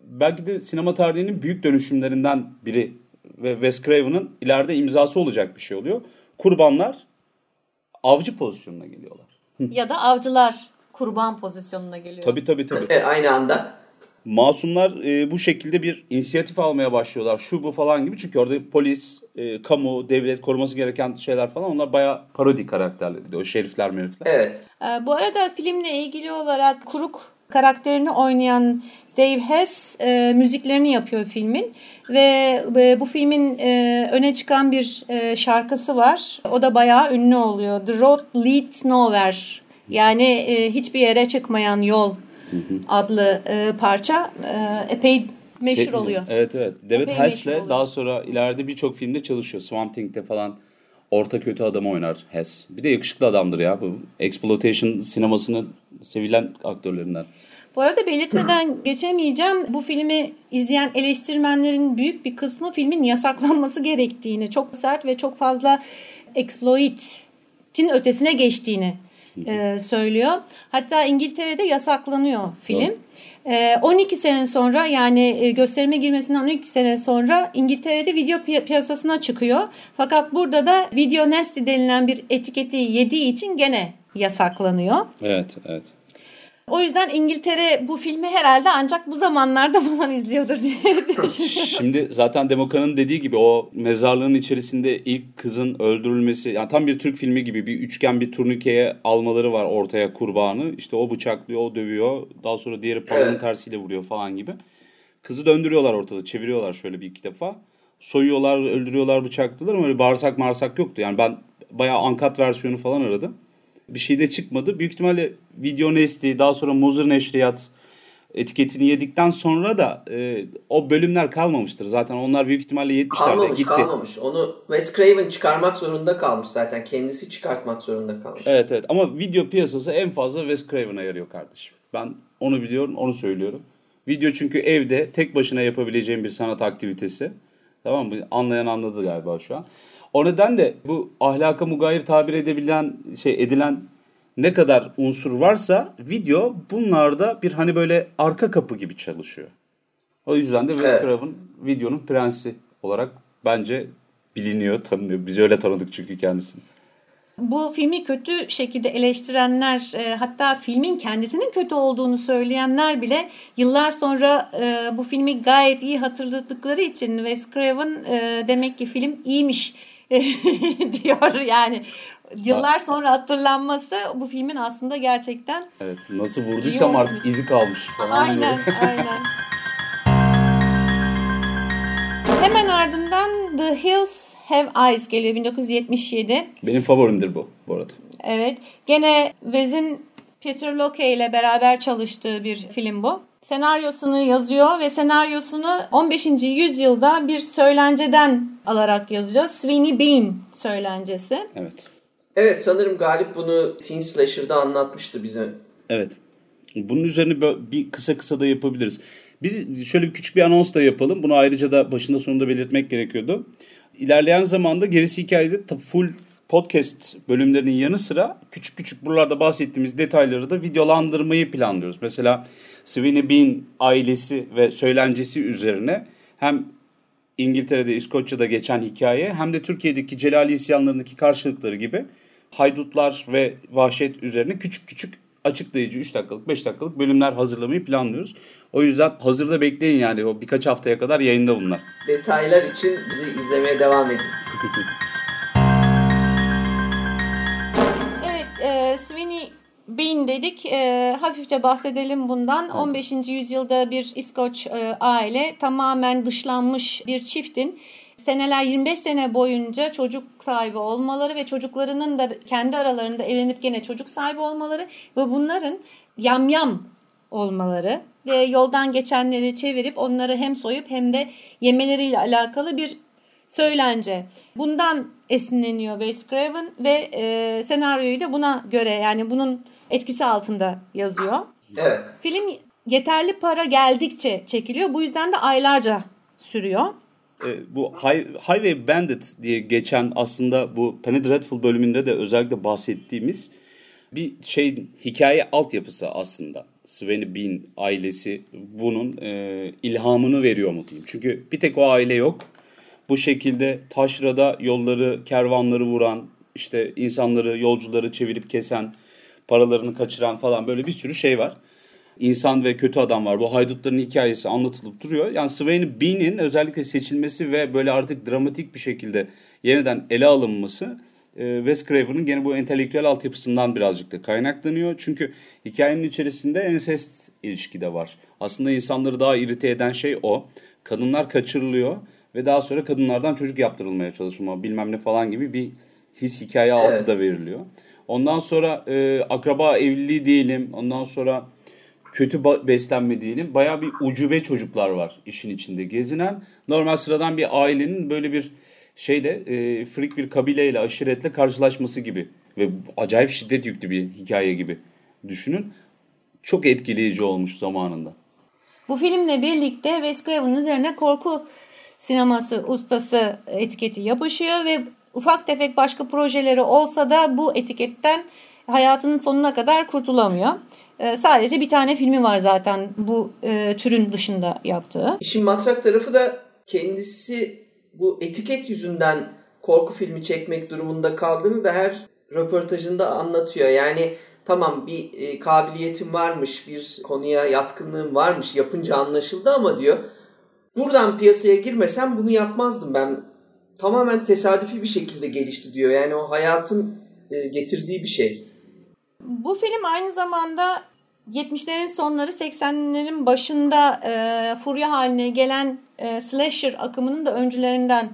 belki de sinema tarihinin büyük dönüşümlerinden biri ve Wes Craven'ın ileride imzası olacak bir şey oluyor. Kurbanlar avcı pozisyonuna geliyorlar. Ya da avcılar kurban pozisyonuna geliyor. Tabii. Aynı anda. Masumlar bu şekilde bir inisiyatif almaya başlıyorlar. Şu bu falan gibi. Çünkü orada polis, kamu, devlet koruması gereken şeyler falan, onlar bayağı parodi karakterleri. O şerifler merifler. Evet. Bu arada filmle ilgili olarak Kuruk karakterini oynayan Dave Hess müziklerini yapıyor filmin ve bu filmin öne çıkan bir şarkısı var. O da bayağı ünlü oluyor. The Road Leads Nowhere, yani hiçbir yere çıkmayan yol adlı parça epey meşhur oluyor. Evet. David Hess'le daha sonra ileride birçok filmde çalışıyor. Swamp Thing'de falan orta kötü adamı oynar Hess. Bir de yakışıklı adamdır ya. Bu exploitation sinemasının sevilen aktörlerinden. Bu arada belirtmeden geçemeyeceğim. Bu filmi izleyen eleştirmenlerin büyük bir kısmı filmin yasaklanması gerektiğini, çok sert ve çok fazla exploit'in ötesine geçtiğini söylüyor. Hatta İngiltere'de yasaklanıyor film. 12 sene sonra, yani gösterime girmesinden 12 sene sonra İngiltere'de video piyasasına çıkıyor. Fakat burada da video nasty denilen bir etiketi yediği için gene yasaklanıyor. Evet. O yüzden İngiltere bu filmi herhalde ancak bu zamanlarda falan izliyordur diye düşünüyorum. Şimdi zaten Demoka'nın dediği gibi o mezarlığın içerisinde ilk kızın öldürülmesi, yani tam bir Türk filmi gibi bir üçgen, bir turnikeye almaları var ortaya kurbanı. İşte o bıçaklıyor, o dövüyor, daha sonra diğeri paranın tersiyle vuruyor falan gibi. Kızı döndürüyorlar ortada, çeviriyorlar şöyle bir iki defa. Soyuyorlar, öldürüyorlar, bıçaklıyorlar ama öyle bağırsak marsak yoktu. Yani ben bayağı uncut versiyonu falan aradım. Bir şey de çıkmadı. Büyük ihtimalle video nesli, daha sonra Muzır Neşriyat etiketini yedikten sonra da o bölümler kalmamıştır. Zaten onlar büyük ihtimalle 70'lerde gitti. Kalmamış. Onu Wes Craven çıkarmak zorunda kalmış zaten. Kendisi çıkartmak zorunda kalmış. Evet. Ama video piyasası en fazla Wes Craven'a yarıyor kardeşim. Ben Onu biliyorum, onu söylüyorum. Video çünkü evde tek başına yapabileceğim bir sanat aktivitesi. Tamam mı? Anlayan anladı galiba şu an. O neden de bu ahlaka mugayir tabir edebilen, edilen ne kadar unsur varsa video bunlarda bir hani böyle arka kapı gibi çalışıyor. O yüzden de Wes Craven videonun prensi olarak bence biliniyor, tanınıyor. Biz öyle tanıdık çünkü kendisini. Bu filmi kötü şekilde eleştirenler, hatta filmin kendisinin kötü olduğunu söyleyenler bile yıllar sonra bu filmi gayet iyi hatırladıkları için Wes Craven demek ki film iyiymiş diyor. Yani yıllar sonra hatırlanması bu filmin aslında gerçekten... Evet, nasıl vurduysam artık izi kalmış falan. Aynen, aynen. Hemen ardından The Hills Have Eyes geliyor 1977. Benim favorimdir bu arada. Evet. Gene Wes'in Peter Lockheed ile beraber çalıştığı bir film bu. Senaryosunu yazıyor ve senaryosunu 15. yüzyılda bir söylenceden alarak yazıyor. Sawney Bean söylencesi. Evet. Evet, sanırım Galip bunu Teen Slasher'da anlatmıştı bize. Evet. Bunun üzerine bir kısa da yapabiliriz. Biz şöyle küçük bir anons da yapalım. Bunu ayrıca da başında sonunda belirtmek gerekiyordu. İlerleyen zamanda gerisi hikayede full podcast bölümlerinin yanı sıra küçük küçük buralarda bahsettiğimiz detayları da videolandırmayı planlıyoruz. Mesela Sawney Bean ailesi ve söylencesi üzerine hem İngiltere'de, İskoçya'da geçen hikaye hem de Türkiye'deki Celali isyanlarındaki karşılıkları gibi haydutlar ve vahşet üzerine küçük küçük açıklayıcı 3 dakikalık 5 dakikalık bölümler hazırlamayı planlıyoruz. O yüzden hazırda bekleyin, yani o birkaç haftaya kadar yayında bunlar. Detaylar için bizi izlemeye devam edin. Evet, Sawney Bean dedik. Hafifçe bahsedelim bundan. Evet. 15. yüzyılda bir İskoç aile, tamamen dışlanmış bir çiftin seneler 25 sene boyunca çocuk sahibi olmaları ve çocuklarının da kendi aralarında evlenip gene çocuk sahibi olmaları ve bunların yamyam olmaları ve yoldan geçenleri çevirip onları hem soyup hem de yemeleriyle alakalı bir söylence. Bundan esinleniyor Wes Craven ve senaryoyu da buna göre, yani bunun etkisi altında yazıyor. Evet. Film yeterli para geldikçe çekiliyor. Bu yüzden de aylarca sürüyor. Bu Highway Bandit diye geçen aslında bu Penny Dreadful bölümünde de özellikle bahsettiğimiz bir hikaye altyapısı aslında. Sawney Bean ailesi bunun ilhamını veriyor mu diyeyim. Çünkü bir tek o aile yok. Bu şekilde taşrada yolları, kervanları vuran, işte insanları, yolcuları çevirip kesen, paralarını kaçıran falan böyle bir sürü şey var. İnsan ve kötü adam var. Bu haydutların hikayesi anlatılıp duruyor. Yani Sawney Bean'in özellikle seçilmesi ve böyle artık dramatik bir şekilde yeniden ele alınması Wes Craven'ın gene bu entelektüel altyapısından birazcık da kaynaklanıyor. Çünkü hikayenin içerisinde ensest ilişki de var. Aslında insanları daha irite eden şey o. Kadınlar kaçırılıyor ve daha sonra kadınlardan çocuk yaptırılmaya çalışılma bilmem ne falan gibi bir his hikaye altı da veriliyor. Ondan sonra akraba evliliği diyelim. Ondan sonra kötü beslenme diyelim. Bayağı bir ucube çocuklar var işin içinde gezinen. Normal sıradan bir ailenin böyle bir freak bir kabileyle, aşiretle karşılaşması gibi ve acayip şiddet yüklü bir hikaye gibi düşünün. Çok etkileyici olmuş zamanında. Bu filmle birlikte Wes Craven'ın üzerine korku sineması ustası etiketi yapışıyor ve ufak tefek başka projeleri olsa da bu etiketten hayatının sonuna kadar kurtulamıyor. Sadece bir tane filmi var zaten bu türün dışında yaptığı. İşin matrak tarafı da kendisi bu etiket yüzünden korku filmi çekmek durumunda kaldığını da her röportajında anlatıyor. Yani tamam bir kabiliyetim varmış, bir konuya yatkınlığım varmış, yapınca anlaşıldı ama diyor buradan piyasaya girmesem bunu yapmazdım ben. Tamamen tesadüfi bir şekilde gelişti diyor. Yani o hayatın getirdiği bir şey. Bu film aynı zamanda 70'lerin sonları 80'lerin başında furya haline gelen slasher akımının da öncülerinden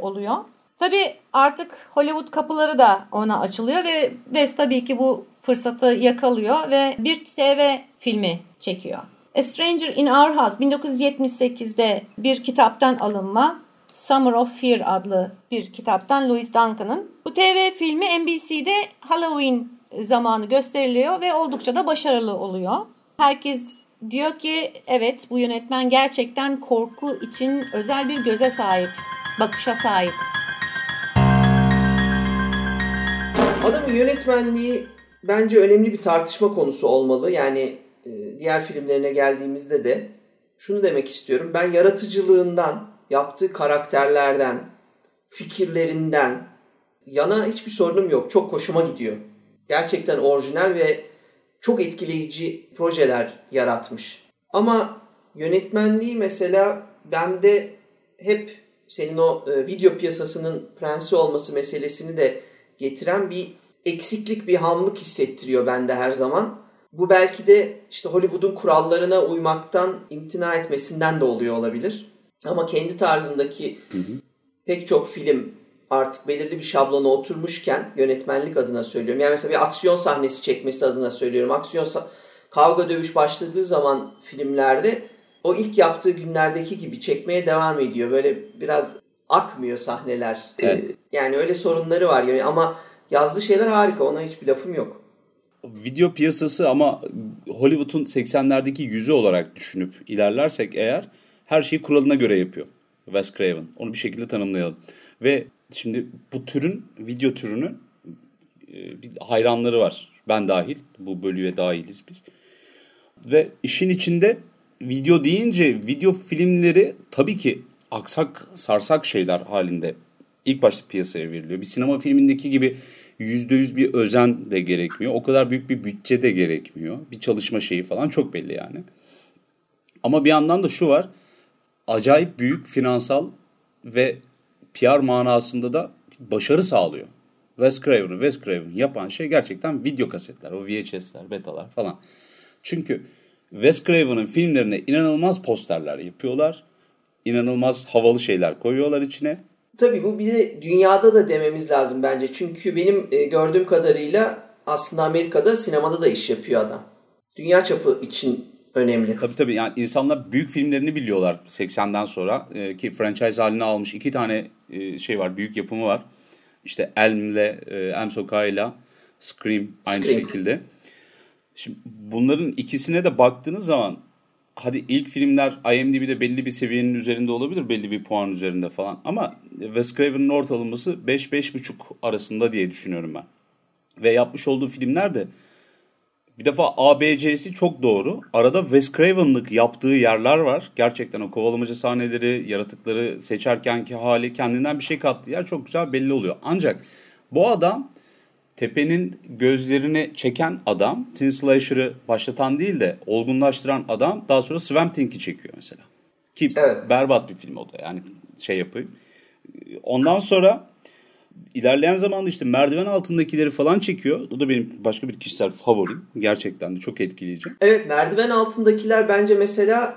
oluyor. Tabii artık Hollywood kapıları da ona açılıyor ve Wes tabii ki bu fırsatı yakalıyor ve bir TV filmi çekiyor. A Stranger in Our House 1978'de bir kitaptan alınma. Summer of Fear adlı bir kitaptan Louis Duncan'ın. Bu TV filmi NBC'de Halloween zamanı gösteriliyor ve oldukça da başarılı oluyor. herkes diyor ki evet bu yönetmen gerçekten korku için özel bir göze sahip, bakışa sahip. Adamın yönetmenliği bence önemli bir tartışma konusu olmalı. Yani diğer filmlerine geldiğimizde de şunu demek istiyorum. Ben yaratıcılığından, yaptığı karakterlerden, fikirlerinden yana hiçbir sorunum yok. Çok hoşuma gidiyor. Gerçekten orijinal ve çok etkileyici projeler yaratmış. Ama yönetmenliği mesela bende hep senin o video piyasasının prensi olması meselesini de getiren bir eksiklik, bir hamlık hissettiriyor bende her zaman. Bu belki de işte Hollywood'un kurallarına uymaktan imtina etmesinden de oluyor olabilir. Ama kendi tarzındaki pek çok film artık belirli bir şablona oturmuşken, yönetmenlik adına söylüyorum. Yani mesela bir aksiyon sahnesi çekmesi adına söylüyorum. Aksiyon kavga dövüş başladığı zaman filmlerde o ilk yaptığı günlerdeki gibi çekmeye devam ediyor. Böyle biraz akmıyor sahneler. Evet. Yani öyle sorunları var. Yani ama yazdığı şeyler harika. Ona hiçbir lafım yok. Video piyasası ama Hollywood'un 80'lerdeki yüzü olarak düşünüp ilerlersek eğer her şeyi kuralına göre yapıyor Wes Craven. Onu bir şekilde tanımlayalım. Ve şimdi bu türün, video türünün hayranları var. Ben dahil. Bu bölüye dahiliz biz. Ve işin içinde video deyince video filmleri tabii ki aksak sarsak şeyler halinde ilk başta piyasaya veriliyor. Bir sinema filmindeki gibi %100 bir özen de gerekmiyor. O kadar büyük bir bütçe de gerekmiyor. Bir çalışma şeyi falan çok belli yani. Ama bir yandan da şu var. Acayip büyük finansal ve PR manasında da başarı sağlıyor. Wes Craven yapan şey gerçekten video kasetler, o VHS'ler, betalar falan. Çünkü Wes Craven'ın filmlerine inanılmaz posterler yapıyorlar. İnanılmaz havalı şeyler koyuyorlar içine. Tabii bu bir de dünyada da dememiz lazım bence. Çünkü benim gördüğüm kadarıyla aslında Amerika'da sinemada da iş yapıyor adam. Dünya çapı için önemli. Tabii yani insanlar büyük filmlerini biliyorlar 80'den sonra ki franchise haline almış 2 tane şey var, büyük yapımı var. İşte Elm Sokağı'yla Scream aynı şekilde. Şimdi bunların ikisine de baktığınız zaman hadi ilk filmler IMDb'de belli bir seviyenin üzerinde olabilir, belli bir puan üzerinde falan ama Wes Craven'ın ortalaması 5-5,5 arasında diye düşünüyorum ben. Ve yapmış olduğu filmler de bir defa ABC'si çok doğru. Arada Wes Craven'lık yaptığı yerler var. Gerçekten o kovalamaca sahneleri, yaratıkları seçerkenki hali, kendinden bir şey kattığı yer çok güzel belli oluyor. Ancak bu adam tepenin gözlerini çeken adam, Tin Slasher'ı başlatan değil de olgunlaştıran adam daha sonra Swamp Thing'i çekiyor mesela. Ki evet, berbat bir film o da yani şey yapayım. Ondan sonra ilerleyen zamanda işte merdiven altındakileri falan çekiyor. O da benim başka bir kişisel favorim. Gerçekten de çok etkileyici. Evet, merdiven altındakiler bence mesela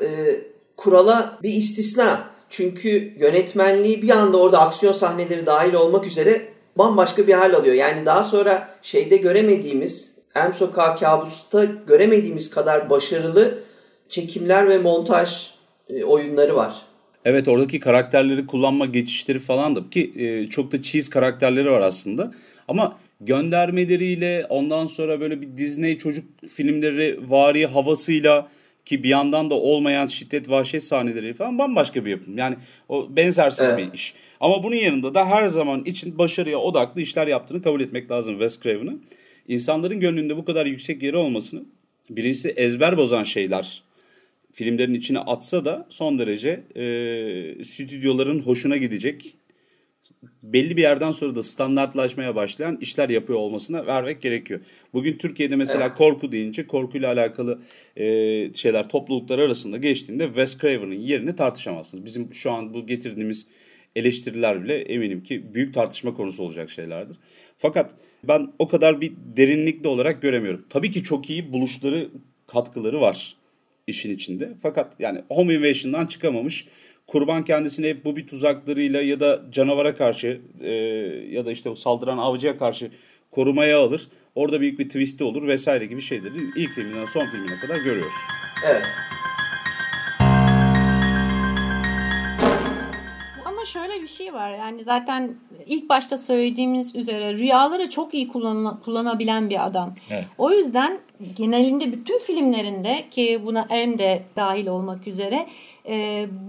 kurala bir istisna. Çünkü yönetmenliği bir anda orada aksiyon sahneleri dahil olmak üzere bambaşka bir hal alıyor. Yani daha sonra şeyde göremediğimiz, Elm Sokağı Kabus'ta göremediğimiz kadar başarılı çekimler ve montaj oyunları var. Evet, oradaki karakterleri kullanma geçişleri falan da ki çok da cheese karakterleri var aslında. Ama göndermeleriyle ondan sonra böyle bir Disney çocuk filmleri vari havasıyla ki bir yandan da olmayan şiddet vahşet sahneleri falan bambaşka bir yapım. Yani o benzersiz evet, bir iş. Ama bunun yanında da her zaman için başarıya odaklı işler yaptığını kabul etmek lazım Wes Craven'ın. İnsanların gönlünde bu kadar yüksek yeri olmasını birincisi ezber bozan şeyler filmlerin içine atsa da son derece stüdyoların hoşuna gidecek, belli bir yerden sonra da standartlaşmaya başlayan işler yapıyor olmasına vermek gerekiyor. Bugün Türkiye'de mesela evet, korku deyince korkuyla alakalı şeyler topluluklar arasında geçtiğinde Wes Craven'ın yerini tartışamazsınız. Bizim şu an bu getirdiğimiz eleştiriler bile eminim ki büyük tartışma konusu olacak şeylerdir. Fakat ben o kadar bir derinlikli olarak göremiyorum. Tabii ki çok iyi buluşları, katkıları var işin içinde. Fakat yani home invasion'dan çıkamamış. Kurban kendisini hep bu bir tuzaklarıyla ya da canavara karşı ya da işte o saldıran avcıya karşı korumaya alır. Orada büyük bir twist'i olur vesaire gibi şeyleri ilk filminden son filmine kadar görüyoruz. Evet. Ama Ama şöyle bir şey var, yani zaten ilk başta söylediğimiz üzere rüyaları çok iyi kullanabilen bir adam. Evet. O yüzden genelinde bütün filmlerinde, ki buna Elm de dahil olmak üzere,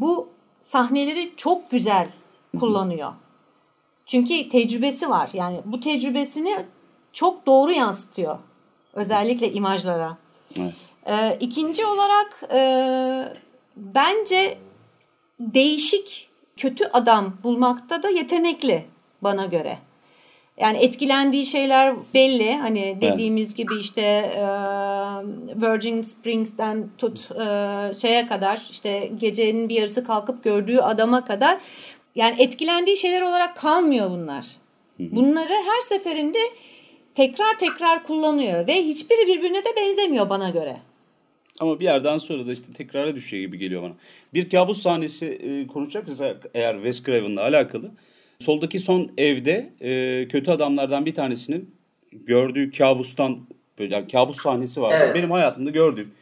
bu sahneleri çok güzel kullanıyor. Çünkü tecrübesi var. Yani bu tecrübesini çok doğru yansıtıyor. Özellikle imajlara. Evet. İkinci olarak bence değişik kötü adam bulmakta da yetenekli bana göre. Yani etkilendiği şeyler belli. Hani dediğimiz evet. gibi işte Virgin Springs'ten tut şeye kadar, işte gecenin bir yarısı kalkıp gördüğü adama kadar. Yani etkilendiği şeyler olarak kalmıyor bunlar. Bunları her seferinde tekrar tekrar kullanıyor ve hiçbiri birbirine de benzemiyor bana göre. Ama bir yerden sonra da işte tekrara düşüyor gibi geliyor bana. Bir kabus sahnesi konuşacaksak eğer Wes Craven'la alakalı, soldaki son evde kötü adamlardan bir tanesinin gördüğü kabustan, yani kabus sahnesi vardı. Evet. Benim hayatımda gördüğüm.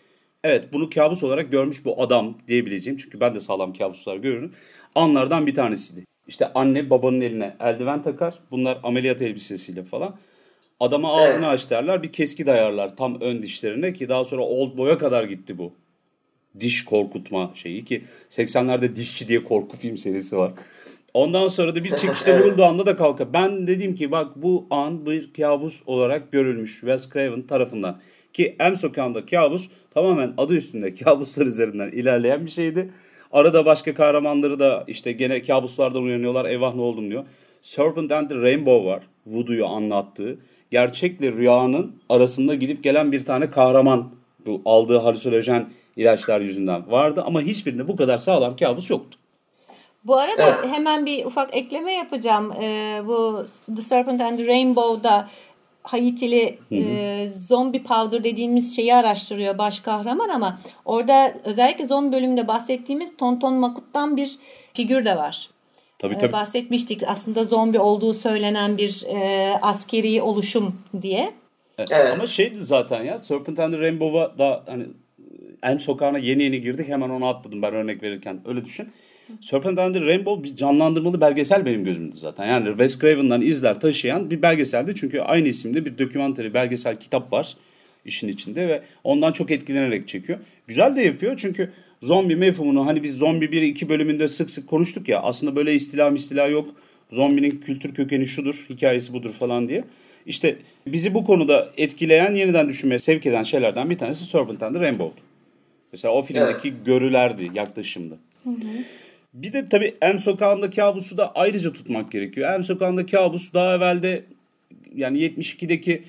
Evet, bunu kabus olarak görmüş bu adam diyebileceğim. Çünkü ben de sağlam kabuslar görüyorum. Anlardan bir tanesiydi. İşte anne babanın eline eldiven takar. Bunlar ameliyat elbisesiyle falan. Adama ağzını aç derler. Bir keski dayarlar tam ön dişlerine, ki daha sonra Old Boy'a kadar gitti bu. Diş korkutma şeyi, ki 80'lerde Dişçi diye korku film serisi var. Ondan sonra da bir çekişte vurulduğu anda da kalkar. Ben dedim ki bak, bu an bir kabus olarak görülmüş Wes Craven tarafından. Ki M Sokağı'nda kabus tamamen adı üstünde kabuslar üzerinden ilerleyen bir şeydi. Arada başka kahramanları da işte gene kabuslardan uyanıyorlar, eyvah ne oldum diyor. Serpent and the Rainbow var. Voodoo'yu anlattığı. Gerçekle rüyanın arasında gidip gelen bir tane kahraman, bu aldığı halüsinojen ilaçlar yüzünden vardı. Ama hiçbirinde bu kadar sağlam kabus yoktu. Bu arada hemen bir ufak ekleme yapacağım. Bu The Serpent and the Rainbow'da Haitili zombie powder dediğimiz şeyi araştırıyor baş kahraman, ama orada özellikle zombi bölümünde bahsettiğimiz Tonton Makut'tan bir figür de var. Tabii, tabii. Bahsetmiştik aslında zombi olduğu söylenen bir askeri oluşum diye. Evet. Evet. Ama şeydi zaten ya, Serpent and the Rainbow'a da hani Elm Sokağı'na yeni girdik, hemen onu atladım ben örnek verirken, öyle düşün. Serpent and the Rainbow bir canlandırmalı belgesel benim gözümde zaten. Yani Wes Craven'dan izler taşıyan bir belgeseldi. Çünkü aynı isimde bir dokümanteri, belgesel kitap var işin içinde ve ondan çok etkilenerek çekiyor. Güzel de yapıyor çünkü zombi mefhumunu, hani biz zombi 1-2 bölümünde sık sık konuştuk ya, aslında böyle istila yok. Zombinin kültür kökeni şudur, hikayesi budur falan diye. İşte bizi bu konuda etkileyen, yeniden düşünmeye sevk eden şeylerden bir tanesi Serpent and the Rainbow'du. Mesela o filmdeki görülerdi, yaklaşımdı. Hı hı. Bir de tabii Elm Sokağı'nda kabusu da ayrıca tutmak gerekiyor. Elm Sokağı'nda kabus daha evvelde, yani 72'deki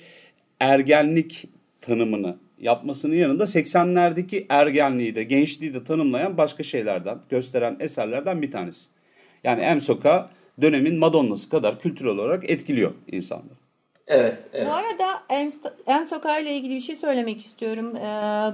ergenlik tanımını yapmasının yanında 80'lerdeki ergenliği de, gençliği de tanımlayan başka şeylerden, gösteren eserlerden bir tanesi. Yani Elm Sokağı dönemin Madonna'sı kadar kültürel olarak etkiliyor insanları. Evet, evet. Bu arada Elm Sokağı ile ilgili bir şey söylemek istiyorum.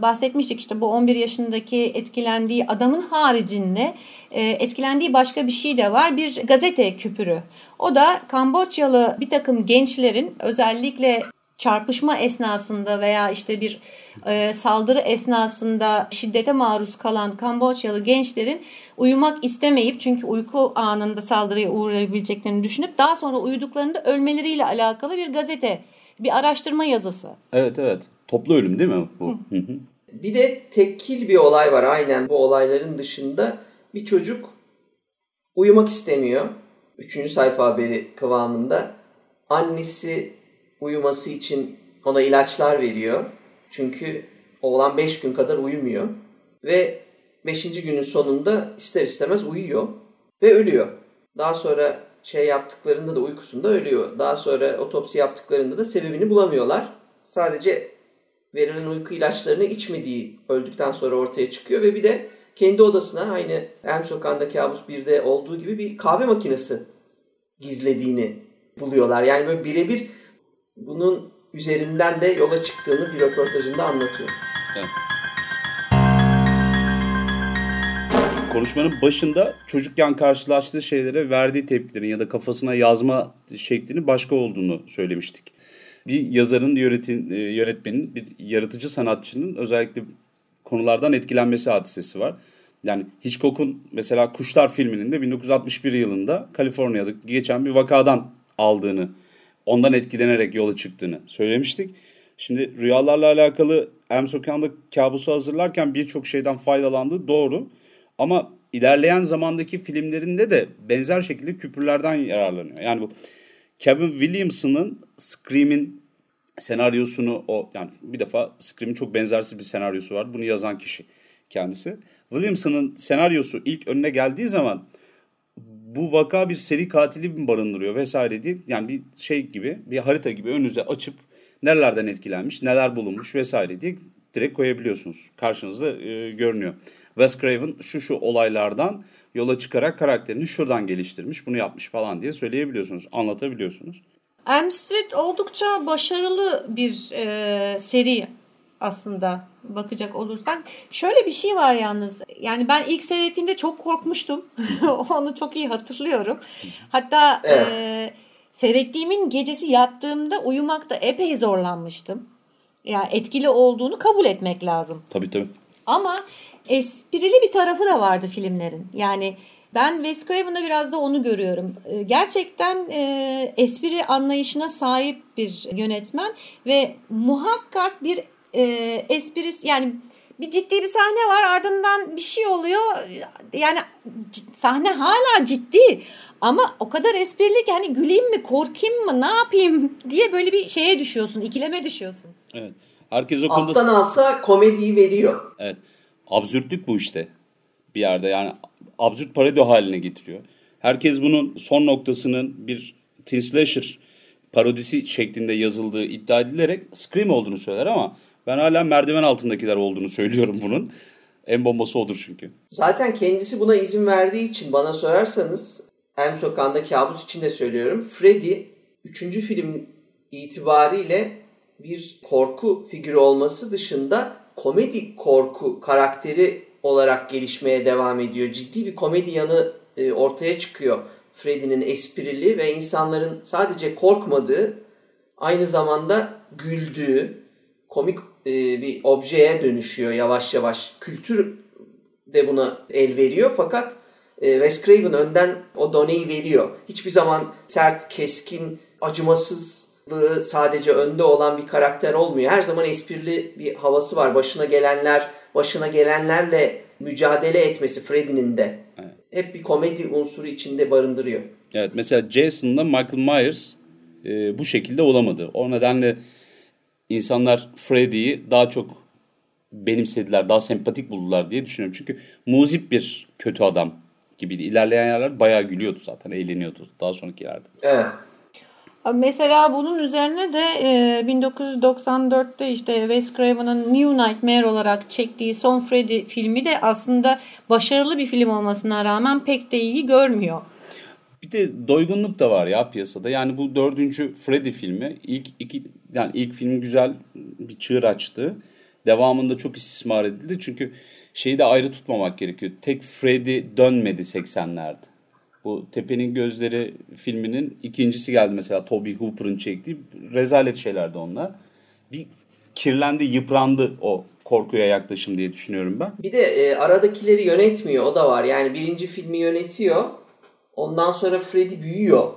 Bahsetmiştik işte bu 11 yaşındaki etkilendiği adamın haricinde etkilendiği başka bir şey de var. Bir gazete küpürü. O da Kamboçyalı bir takım gençlerin özellikle çarpışma esnasında veya işte bir saldırı esnasında şiddete maruz kalan Kamboçyalı gençlerin uyumak istemeyip, çünkü uyku anında saldırıya uğrayabileceklerini düşünüp daha sonra uyuduklarında ölmeleriyle alakalı bir gazete, bir araştırma yazısı. Evet evet. Toplu ölüm değil mi bu? Bir de tekil bir olay var. Aynen, bu olayların dışında bir çocuk uyumak istemiyor. 3. sayfa haberi kıvamında. Annesi uyuması için ona ilaçlar veriyor. Çünkü oğlan 5 gün kadar uyumuyor. Ve 5. günün sonunda ister istemez uyuyor. Ve ölüyor. Daha sonra şey yaptıklarında da uykusunda ölüyor. Daha sonra otopsi yaptıklarında da sebebini bulamıyorlar. Sadece verilen uyku ilaçlarını içmediği öldükten sonra ortaya çıkıyor. Ve bir de kendi odasına, aynı Elm Sokağı'ndaki kabus 1'de olduğu gibi, bir kahve makinesi gizlediğini buluyorlar. Yani böyle birebir bunun üzerinden de yola çıktığını bir röportajında anlatıyor. Evet. Konuşmanın başında çocukken karşılaştığı şeylere verdiği tepkilerin ya da kafasına yazma şeklinin başka olduğunu söylemiştik. Bir yazarın, yönetmenin, bir yaratıcı sanatçının özellikle konulardan etkilenmesi hadisesi var. Yani Hitchcock'un mesela Kuşlar filminin de 1961 yılında Kaliforniya'da geçen bir vakadan aldığını, ondan etkilenerek yola çıktığını söylemiştik. Şimdi rüyalarla alakalı Elm Sokağı'nda kabusu hazırlarken birçok şeyden faydalandı, doğru. Ama ilerleyen zamandaki filmlerinde de benzer şekilde küpürlerden yararlanıyor. Yani bu Kevin Williamson'ın Scream'in senaryosunu, yani bir defa Scream'in çok benzersiz bir senaryosu var. Bunu yazan kişi kendisi. Williamson'ın senaryosu ilk önüne geldiği zaman bu vaka bir seri katili mi barındırıyor vesaire diye, yani bir şey gibi, bir harita gibi önünüze açıp nerelerden etkilenmiş, neler bulunmuş vesaire diye direkt koyabiliyorsunuz. Karşınızda görünüyor. Wes Craven şu olaylardan yola çıkarak karakterini şuradan geliştirmiş, bunu yapmış falan diye söyleyebiliyorsunuz, anlatabiliyorsunuz. Elm Street oldukça başarılı bir seri aslında bakacak olursak. Şöyle bir şey var yalnız, yani ben ilk seyrettiğimde çok korkmuştum. Onu çok iyi hatırlıyorum. Hatta seyrettiğimin gecesi yattığımda uyumakta epey zorlanmıştım. Yani etkili olduğunu kabul etmek lazım. Tabii. Ama esprili bir tarafı da vardı filmlerin. Yani ben Wes Craven'da biraz da onu görüyorum. Gerçekten espri anlayışına sahip bir yönetmen ve muhakkak bir espri, yani bir ciddi bir sahne var, ardından bir şey oluyor. Yani sahne hala ciddi ama o kadar esprili ki hani güleyim mi, korkayım mı, ne yapayım diye böyle bir şeye düşüyorsun, ikileme düşüyorsun. Evet. Herkes o konuda alttan alta komediyi veriyor. Evet. Absürtlük bu işte bir yerde, yani absürt parodi haline getiriyor. Herkes bunun son noktasının bir teen slasher parodisi şeklinde yazıldığı iddia edilerek Scream olduğunu söyler ama ben hala merdiven altındakiler olduğunu söylüyorum bunun. En bombası odur çünkü. Zaten kendisi buna izin verdiği için bana sorarsanız Elm Sokağı'nda kabus için de söylüyorum. Freddy 3. film itibariyle bir korku figürü olması dışında komedi korku karakteri olarak gelişmeye devam ediyor. Ciddi bir komedi yanı ortaya çıkıyor. Freddy'nin esprili ve insanların sadece korkmadığı, aynı zamanda güldüğü komik bir objeye dönüşüyor yavaş yavaş. Kültür de buna el veriyor fakat Wes Craven önden o doneyi veriyor. Hiçbir zaman sert, keskin, acımasızlığı sadece önde olan bir karakter olmuyor. Her zaman esprili bir havası var. Başına gelenlerle mücadele etmesi Freddy'nin de. Evet. Hep bir komedi unsuru içinde barındırıyor. Evet, mesela Jason'da Michael Myers bu şekilde olamadı. O nedenle insanlar Freddy'yi daha çok benimsediler, daha sempatik buldular diye düşünüyorum. Çünkü muzip bir kötü adam gibiydi. İlerleyen yerler bayağı gülüyordu zaten, eğleniyordu daha sonraki yerlerde. Evet. Mesela bunun üzerine de 1994'te işte Wes Craven'ın New Nightmare olarak çektiği Son Freddy filmi de aslında başarılı bir film olmasına rağmen pek de iyi görmüyor. Bir de doygunluk da var ya piyasada. Yani bu 4. Freddy filmi ilk film güzel bir çığır açtı. Devamında çok istismar edildi. Çünkü şeyi de ayrı tutmamak gerekiyor. Tek Freddy dönmedi 80'lerde. Bu Tepenin Gözleri filminin ikincisi geldi mesela, Toby Hooper'ın çektiği. Rezalet şeylerdi onlar. Bir kirlendi, yıprandı o korkuya yaklaşım diye düşünüyorum ben. Bir de aradakileri yönetmiyor, o da var. Yani 1. filmi yönetiyor. Ondan sonra Freddy büyüyor.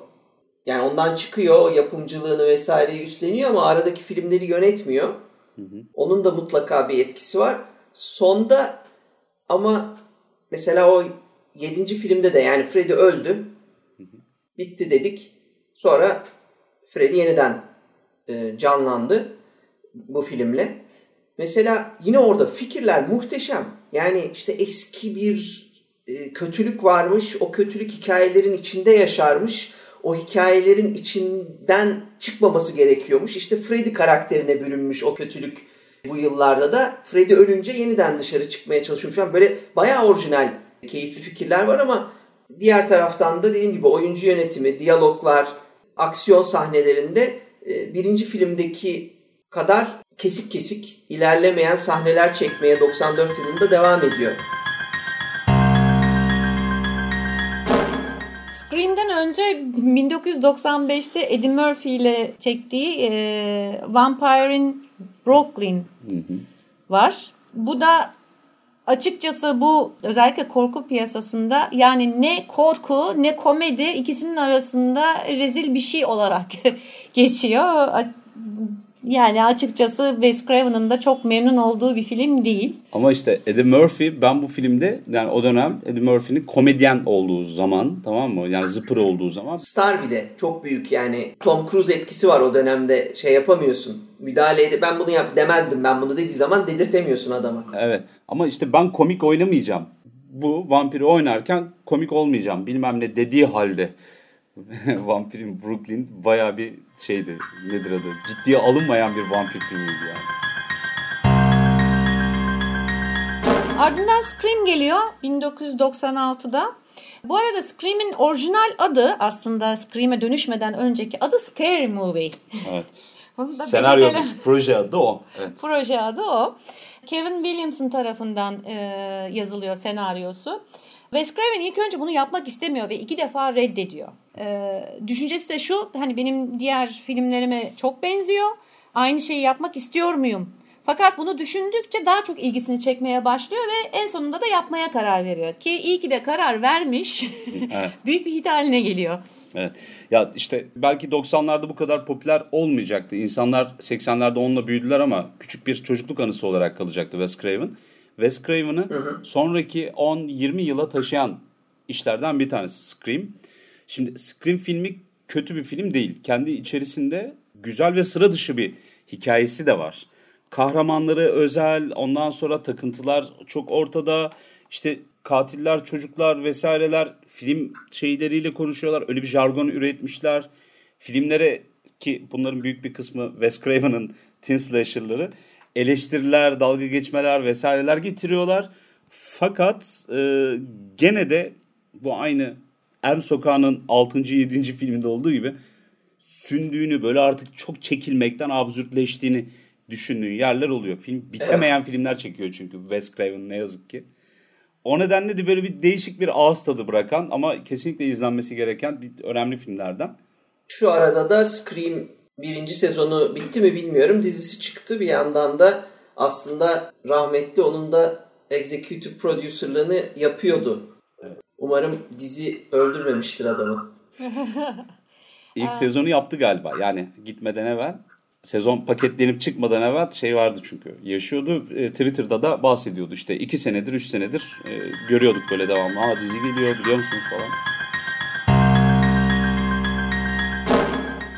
Yani ondan çıkıyor, yapımcılığını vesaireyi üstleniyor ama aradaki filmleri yönetmiyor. Hı. Onun da mutlaka bir etkisi var. Sonda ama mesela o 7. filmde de yani Freddy öldü. Hı. Bitti dedik. Sonra Freddy yeniden canlandı bu filmle. Mesela yine orada fikirler muhteşem. Yani işte eski bir kötülük varmış. O kötülük hikayelerin içinde yaşarmış. O hikayelerin içinden çıkmaması gerekiyormuş. İşte Freddy karakterine bürünmüş o kötülük bu yıllarda da. Freddy ölünce yeniden dışarı çıkmaya çalışıyor falan. Böyle bayağı orijinal, keyifli fikirler var ama diğer taraftan da dediğim gibi oyuncu yönetimi, diyaloglar, aksiyon sahnelerinde 1. filmdeki kadar kesik kesik ilerlemeyen sahneler çekmeye 94 yılında devam ediyor. Scream'den önce 1995'te Eddie Murphy ile çektiği Vampire in Brooklyn var. Bu da Açıkçası bu özellikle korku piyasasında yani ne korku ne komedi ikisinin arasında rezil bir şey olarak geçiyor. Yani açıkçası Wes Craven'ın da çok memnun olduğu bir film değil. Ama işte Eddie Murphy, ben bu filmde yani o dönem Eddie Murphy'nin komedyen olduğu zaman, tamam mı? Yani zıpır olduğu zaman. Star bir de çok büyük yani Tom Cruise etkisi var o dönemde, şey yapamıyorsun. Müdahale edip ben bunu yap demezdim, ben bunu dediği zaman dedirtemiyorsun adama. Evet ama işte ben komik oynamayacağım. Bu vampiri oynarken komik olmayacağım bilmem ne dediği halde. Vampire in Brooklyn bayağı bir şeydi, nedir adı, ciddiye alınmayan bir vampir filmiydi yani. Ardından Scream geliyor 1996'da. Bu arada Scream'in orijinal adı aslında Scream'e dönüşmeden önceki adı Scary Movie. Evet. Senaryodaki proje adı o. Evet. Proje adı o. Kevin Williamson tarafından yazılıyor senaryosu. Wes Craven ilk önce bunu yapmak istemiyor ve 2 defa reddediyor. Düşüncesi de şu, hani benim diğer filmlerime çok benziyor. Aynı şeyi yapmak istiyor muyum? Fakat bunu düşündükçe daha çok ilgisini çekmeye başlıyor ve en sonunda da yapmaya karar veriyor. Ki iyi ki de karar vermiş. Evet. Büyük bir hit haline geliyor. Evet. Ya işte belki 90'larda bu kadar popüler olmayacaktı. İnsanlar 80'lerde onunla büyüdüler ama küçük bir çocukluk anısı olarak kalacaktı Wes Craven. Wes Craven'ı sonraki 10-20 yıla taşıyan işlerden bir tanesi Scream. Şimdi Scream filmi kötü bir film değil. Kendi içerisinde güzel ve sıra dışı bir hikayesi de var. Kahramanları özel, ondan sonra takıntılar çok ortada. İşte katiller, çocuklar vesaireler film şeyleriyle konuşuyorlar. Öyle bir jargon üretmişler. Filmlere ki bunların büyük bir kısmı Wes Craven'ın teen slasher'ları. Eleştiriler, dalga geçmeler vesaireler getiriyorlar. Fakat gene de bu aynı Elm Sokağı'nın 6. 7. filminde olduğu gibi sündüğünü, böyle artık çok çekilmekten absürtleştiğini düşündüğü yerler oluyor. Film bitemeyen filmler çekiyor çünkü Wes Craven ne yazık ki. O nedenle de böyle bir değişik bir ağız tadı bırakan ama kesinlikle izlenmesi gereken bir önemli filmlerden. Şu arada da Scream 1. sezonu bitti mi bilmiyorum. Dizisi çıktı. Bir yandan da aslında rahmetli onun da executive producer'lığını yapıyordu. Evet. Umarım dizi öldürmemiştir adamı. İlk sezonu yaptı galiba. Yani gitmeden evvel, sezon paketlenip çıkmadan evvel şey vardı çünkü. Yaşıyordu. Twitter'da da bahsediyordu. İşte 2 senedir, 3 senedir görüyorduk böyle devamlı. Aa, dizi geliyor biliyor musunuz falan.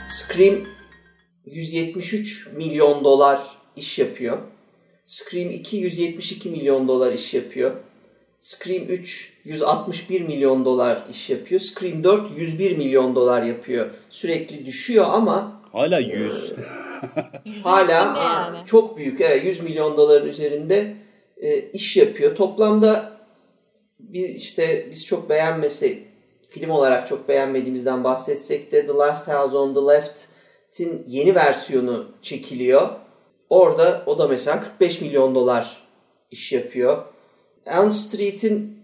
Scream $173 milyon iş yapıyor. Scream 2 $172 milyon iş yapıyor. Scream 3 $161 milyon iş yapıyor. Scream 4 $101 milyon yapıyor. Sürekli düşüyor ama hala 100. Hala yani. Çok büyük. Evet, $100 milyon üzerinde iş yapıyor. Toplamda bir işte biz çok beğenmesek, film olarak çok beğenmediğimizden bahsetsek de The Last House on the Left yeni versiyonu çekiliyor. Orada o da mesela $45 milyon iş yapıyor. Elm Street'in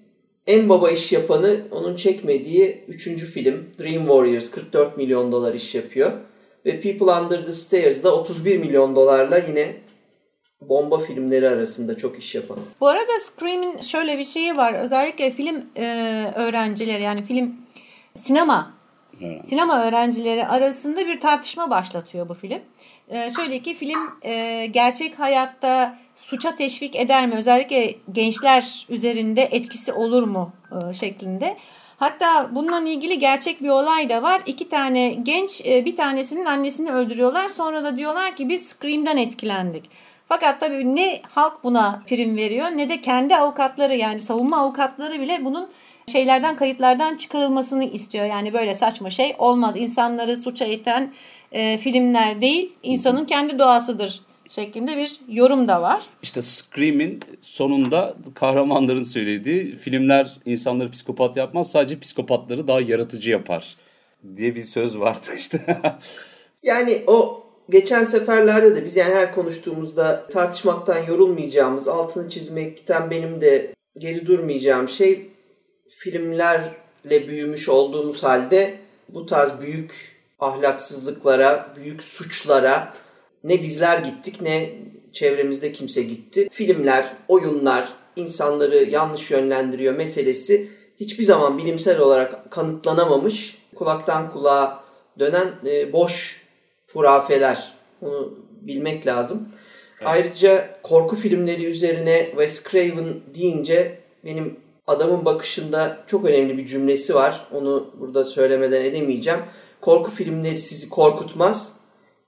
en baba iş yapanı onun çekmediği 3. film Dream Warriors $44 milyon iş yapıyor. Ve People Under the Stairs'da $31 milyon yine bomba filmleri arasında çok iş yapan. Bu arada Scream'in şöyle bir şeyi var. Özellikle film öğrencileri yani sinema öğrencileri arasında bir tartışma başlatıyor bu film. Şöyle ki film gerçek hayatta suça teşvik eder mi? Özellikle gençler üzerinde etkisi olur mu? Şeklinde. Hatta bununla ilgili gerçek bir olay da var. 2 genç bir tanesinin annesini öldürüyorlar. Sonra da diyorlar ki biz Scream'den etkilendik. Fakat tabii ne halk buna prim veriyor ne de kendi avukatları yani savunma avukatları bile bunun kayıtlardan çıkarılmasını istiyor. Yani böyle saçma şey olmaz. İnsanları suça iten filmler değil, insanın kendi doğasıdır şeklinde bir yorum da var. İşte Scream'in sonunda kahramanların söylediği filmler insanları psikopat yapmaz, sadece psikopatları daha yaratıcı yapar diye bir söz vardı işte. Yani o geçen seferlerde de biz yani her konuştuğumuzda tartışmaktan yorulmayacağımız, altını çizmekten benim de geri durmayacağım şey, filmlerle büyümüş olduğumuz halde bu tarz büyük ahlaksızlıklara, büyük suçlara ne bizler gittik ne çevremizde kimse gitti. Filmler, oyunlar, insanları yanlış yönlendiriyor meselesi hiçbir zaman bilimsel olarak kanıtlanamamış, kulaktan kulağa dönen boş hurafeler. Onu bilmek lazım. Evet. Ayrıca korku filmleri üzerine Wes Craven deyince benim adamın bakışında çok önemli bir cümlesi var. Onu burada söylemeden edemeyeceğim. Korku filmleri sizi korkutmaz,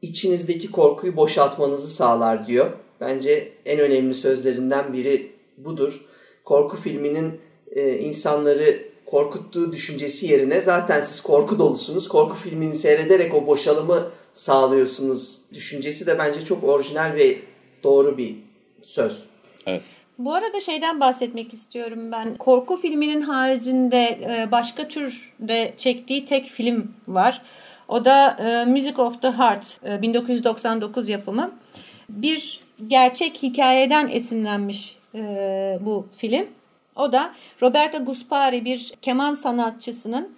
içinizdeki korkuyu boşaltmanızı sağlar diyor. Bence en önemli sözlerinden biri budur. Korku filminin insanları korkuttuğu düşüncesi yerine zaten siz korku dolusunuz, korku filmini seyrederek o boşalımı sağlıyorsunuz düşüncesi de bence çok orijinal ve doğru bir söz. Evet. Bu arada şeyden bahsetmek istiyorum ben. Korku filminin haricinde başka türde çektiği tek film var. O da Music of the Heart, 1999 yapımı. Bir gerçek hikayeden esinlenmiş bu film. O da Roberta Guaspari, bir keman sanatçısının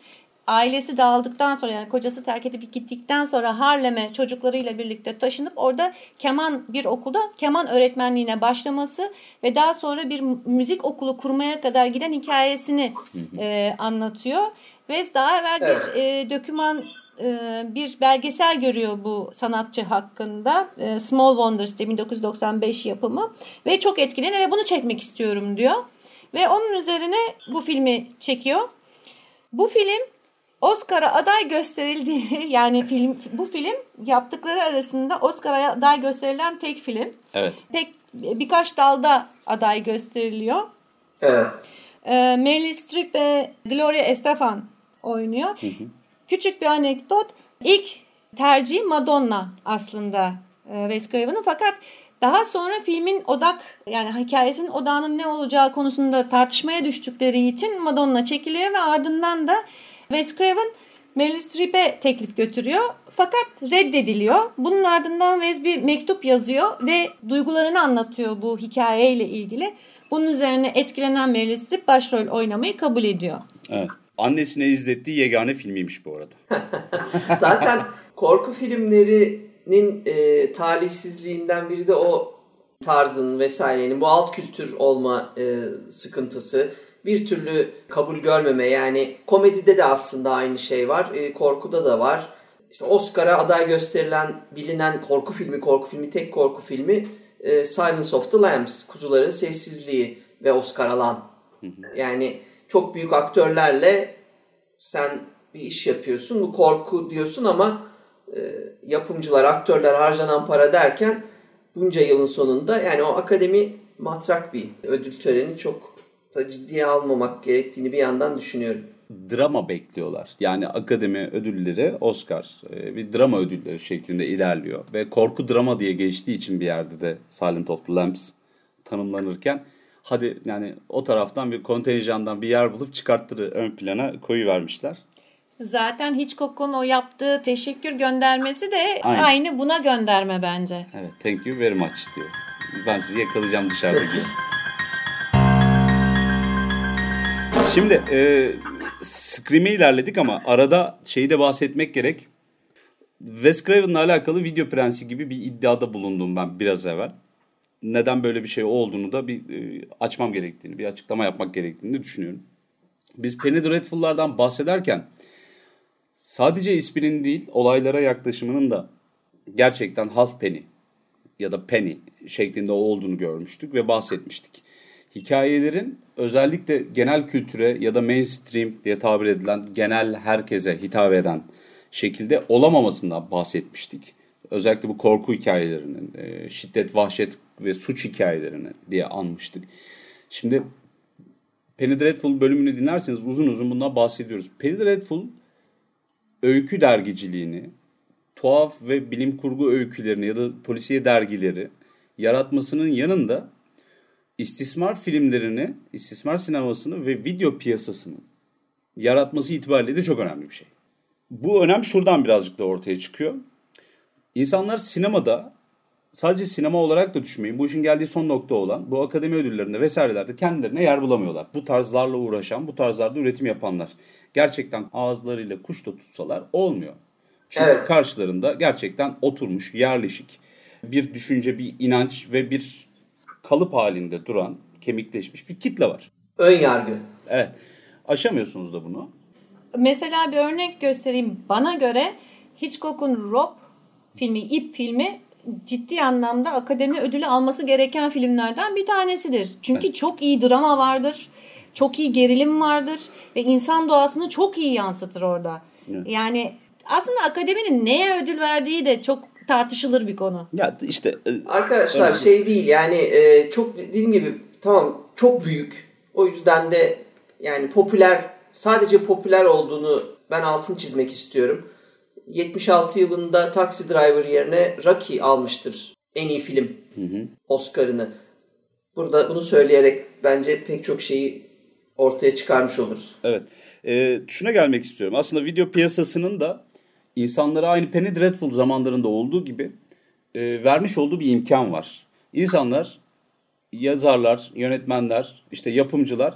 ailesi dağıldıktan sonra, yani kocası terk edip gittikten sonra Harlem'e çocuklarıyla birlikte taşınıp orada keman, bir okulda keman öğretmenliğine başlaması ve daha sonra bir müzik okulu kurmaya kadar giden hikayesini anlatıyor. Ve daha evvel bir doküman, bir belgesel görüyor bu sanatçı hakkında. Small Wonders diye, 1995 yapımı, ve çok etkileniyor ve bunu çekmek istiyorum diyor. Ve onun üzerine bu filmi çekiyor. Bu film Oscar'a aday gösterildiği, yani film, bu film yaptıkları arasında Oscar'a aday gösterilen tek film. Evet. Birkaç dalda aday gösteriliyor. Evet. Meryl Streep ve Gloria Estefan oynuyor. Hı hı. Küçük bir anekdot. İlk tercihi Madonna aslında Wes Craven'ın, fakat daha sonra filmin odak, yani hikayesinin odağının ne olacağı konusunda tartışmaya düştükleri için Madonna çekiliyor ve ardından da Wes Craven Meryl Streep'e teklif götürüyor. Fakat reddediliyor. Bunun ardından Wes bir mektup yazıyor ve duygularını anlatıyor bu hikayeyle ilgili. Bunun üzerine etkilenen Meryl Streep başrol oynamayı kabul ediyor. Evet. Annesine izlettiği yegane filmiymiş bu arada. Zaten korku filmlerinin talihsizliğinden biri de o tarzın vesairenin, bu alt kültür olma sıkıntısı. Bir türlü kabul görmeme, yani komedide de aslında aynı şey var, korkuda da var. İşte Oscar'a aday gösterilen bilinen korku filmi, tek korku filmi Silence of the Lambs, Kuzuların Sessizliği ve Oscar alan. Yani çok büyük aktörlerle sen bir iş yapıyorsun, bu korku diyorsun ama yapımcılar, aktörler, harcanan para derken bunca yılın sonunda, yani o akademi matrak bir ödül töreni, çok da ciddiye almamak gerektiğini bir yandan düşünüyorum. Drama bekliyorlar. Yani akademi ödülleri, Oscar bir drama ödülleri şeklinde ilerliyor. Ve korku drama diye geçtiği için bir yerde de Silence of the Lambs tanımlanırken, hadi yani o taraftan bir kontenjandan bir yer bulup çıkarttırı ön plana koyuvermişler. Zaten Hitchcock'un o yaptığı teşekkür göndermesi de aynı buna gönderme bence. Evet, thank you very much diyor. Ben sizi yakalayacağım dışarıda diyor. Şimdi Scream'e ilerledik ama arada şeyi de bahsetmek gerek. Wes Craven'la alakalı Video Prensi gibi bir iddiada bulundum ben biraz evvel. Neden böyle bir şey olduğunu da bir açmam gerektiğini, bir açıklama yapmak gerektiğini düşünüyorum. Biz Penny Dreadful'lardan bahsederken sadece isminin değil, olaylara yaklaşımının da gerçekten Halfpenny ya da Penny şeklinde olduğunu görmüştük ve bahsetmiştik. Hikayelerin özellikle genel kültüre ya da mainstream diye tabir edilen genel herkese hitap eden şekilde olamamasından bahsetmiştik. Özellikle bu korku hikayelerinin, şiddet, vahşet ve suç hikayelerini diye anmıştık. Şimdi Penny Dreadful bölümünü dinlerseniz uzun uzun bundan bahsediyoruz. Penny Dreadful öykü dergiciliğini, tuhaf ve bilim kurgu öykülerini ya da polisiye dergileri yaratmasının yanında istismar filmlerini, istismar sinemasını ve video piyasasını yaratması itibariyle de çok önemli bir şey. Bu önem şuradan birazcık da ortaya çıkıyor. İnsanlar sinemada, sadece sinema olarak da düşünmeyin, bu işin geldiği son nokta olan bu akademi ödüllerinde vesairelerde kendilerine yer bulamıyorlar. Bu tarzlarla uğraşan, bu tarzlarda üretim yapanlar gerçekten ağızlarıyla kuş da tutsalar olmuyor. Çünkü evet, karşılarında gerçekten oturmuş, yerleşik bir düşünce, bir inanç ve bir kalıp halinde duran, kemikleşmiş bir kitle var. Ön yargı. Evet. Aşamıyorsunuz da bunu. Mesela bir örnek göstereyim. Bana göre Hitchcock'un Rob filmi, İp filmi ciddi anlamda Akademi Ödülü alması gereken filmlerden bir tanesidir. Çünkü çok iyi drama vardır. Çok iyi gerilim vardır. Ve insan doğasını çok iyi yansıtır orada. Evet. Yani aslında akademinin neye ödül verdiği de çok tartışılır bir konu. Ya işte arkadaşlar öyle. Şey değil yani çok dediğim gibi tamam çok büyük. O yüzden de yani popüler, sadece popüler olduğunu ben altını çizmek istiyorum. 76 yılında Taxi Driver yerine Rocky almıştır en iyi film Oscar'ını. Burada bunu söyleyerek bence pek çok şeyi ortaya çıkarmış oluruz. Evet. Şuna gelmek istiyorum. Aslında video piyasasının da insanlara aynı Penny Dreadful zamanlarında olduğu gibi vermiş olduğu bir imkan var. İnsanlar, yazarlar, yönetmenler, işte yapımcılar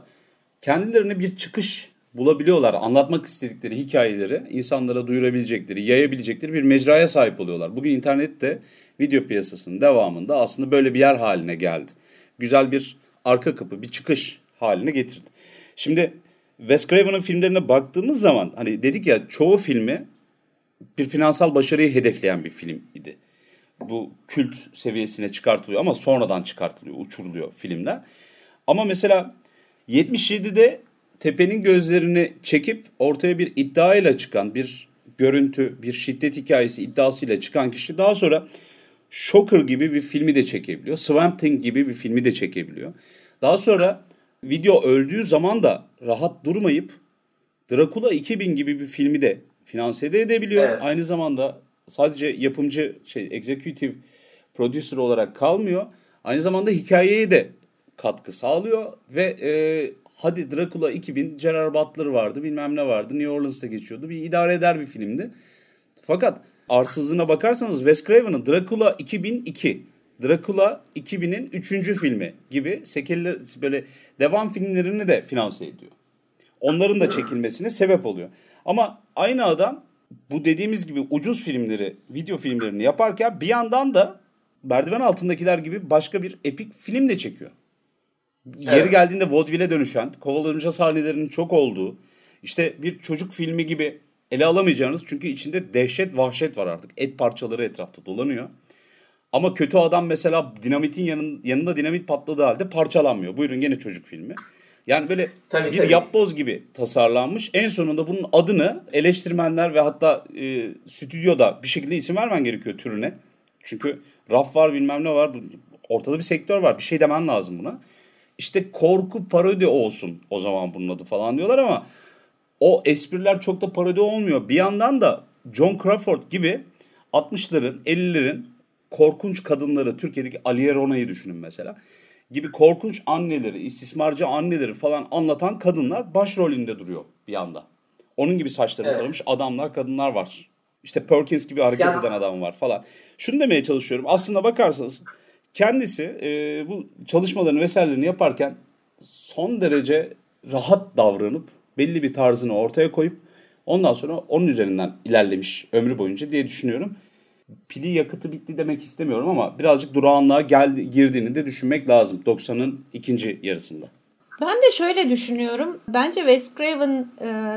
kendilerine bir çıkış bulabiliyorlar. Anlatmak istedikleri hikayeleri insanlara duyurabilecekleri, yayabilecekleri bir mecraya sahip oluyorlar. Bugün internette video piyasasının devamında aslında böyle bir yer haline geldi. Güzel bir arka kapı, bir çıkış haline getirdi. Şimdi Wes Craven'ın filmlerine baktığımız zaman hani dedik ya çoğu filmi bir finansal başarıyı hedefleyen bir film idi. Bu kült seviyesine çıkartılıyor ama sonradan çıkartılıyor, uçuruluyor filmler. Ama mesela 77'de tepenin gözlerini çekip ortaya bir iddiayla çıkan, bir görüntü, bir şiddet hikayesi iddiasıyla çıkan kişi daha sonra Shocker gibi bir filmi de çekebiliyor. Swamp Thing gibi bir filmi de çekebiliyor. Daha sonra video öldüğü zaman da rahat durmayıp Dracula 2000 gibi bir filmi de finanse de edebiliyor. Evet. Aynı zamanda sadece yapımcı, executive producer olarak kalmıyor. Aynı zamanda hikayeye de katkı sağlıyor ve hadi Dracula 2000, Gerard Butler vardı, bilmem ne vardı, New Orleans'ta geçiyordu. Bir idare eder bir filmdi. Fakat arsızlığına bakarsanız Wes Craven'ın Dracula 2002, Dracula 2000'in 3. filmi gibi böyle devam filmlerini de finanse ediyor. Onların da çekilmesine sebep oluyor. Ama aynı adam bu dediğimiz gibi ucuz filmleri, video filmlerini yaparken bir yandan da Merdiven Altındakiler gibi başka bir epik film de çekiyor. Evet. Yeri geldiğinde vaudeville'e dönüşen, kovalanınca sahnelerinin çok olduğu, işte bir çocuk filmi gibi ele alamayacağınız çünkü içinde dehşet, vahşet var artık. Et parçaları etrafta dolanıyor. Ama kötü adam mesela dinamitin yanında dinamit patladığı halde parçalanmıyor. Buyurun gene çocuk filmi. Yani böyle tabii. Yapboz gibi tasarlanmış. En sonunda bunun adını eleştirmenler ve hatta stüdyoda bir şekilde isim vermen gerekiyor türüne. Çünkü raf var bilmem ne var. Ortada bir sektör var. Bir şey demen lazım buna. İşte korku parodi olsun o zaman bunun adı falan diyorlar ama o espriler çok da parodi olmuyor. Bir yandan da John Crawford gibi 60'ların 50'lerin korkunç kadınları, Türkiye'deki Aliye Rona'yı düşünün mesela. Gibi korkunç anneleri, istismarcı anneleri falan anlatan kadınlar başrolünde duruyor bir yanda. Onun gibi saçlarını taramış adamlar, kadınlar var. İşte Perkins gibi hareket eden adam var falan. Şunu demeye çalışıyorum. Aslına bakarsanız kendisi bu çalışmalarını vesairelerini yaparken son derece rahat davranıp belli bir tarzını ortaya koyup ondan sonra onun üzerinden ilerlemiş ömrü boyunca diye düşünüyorum. Pili yakıtı bitti demek istemiyorum ama birazcık durağanlığa girdiğini de düşünmek lazım 90'ın ikinci yarısında. Ben de şöyle düşünüyorum. Bence Wes Craven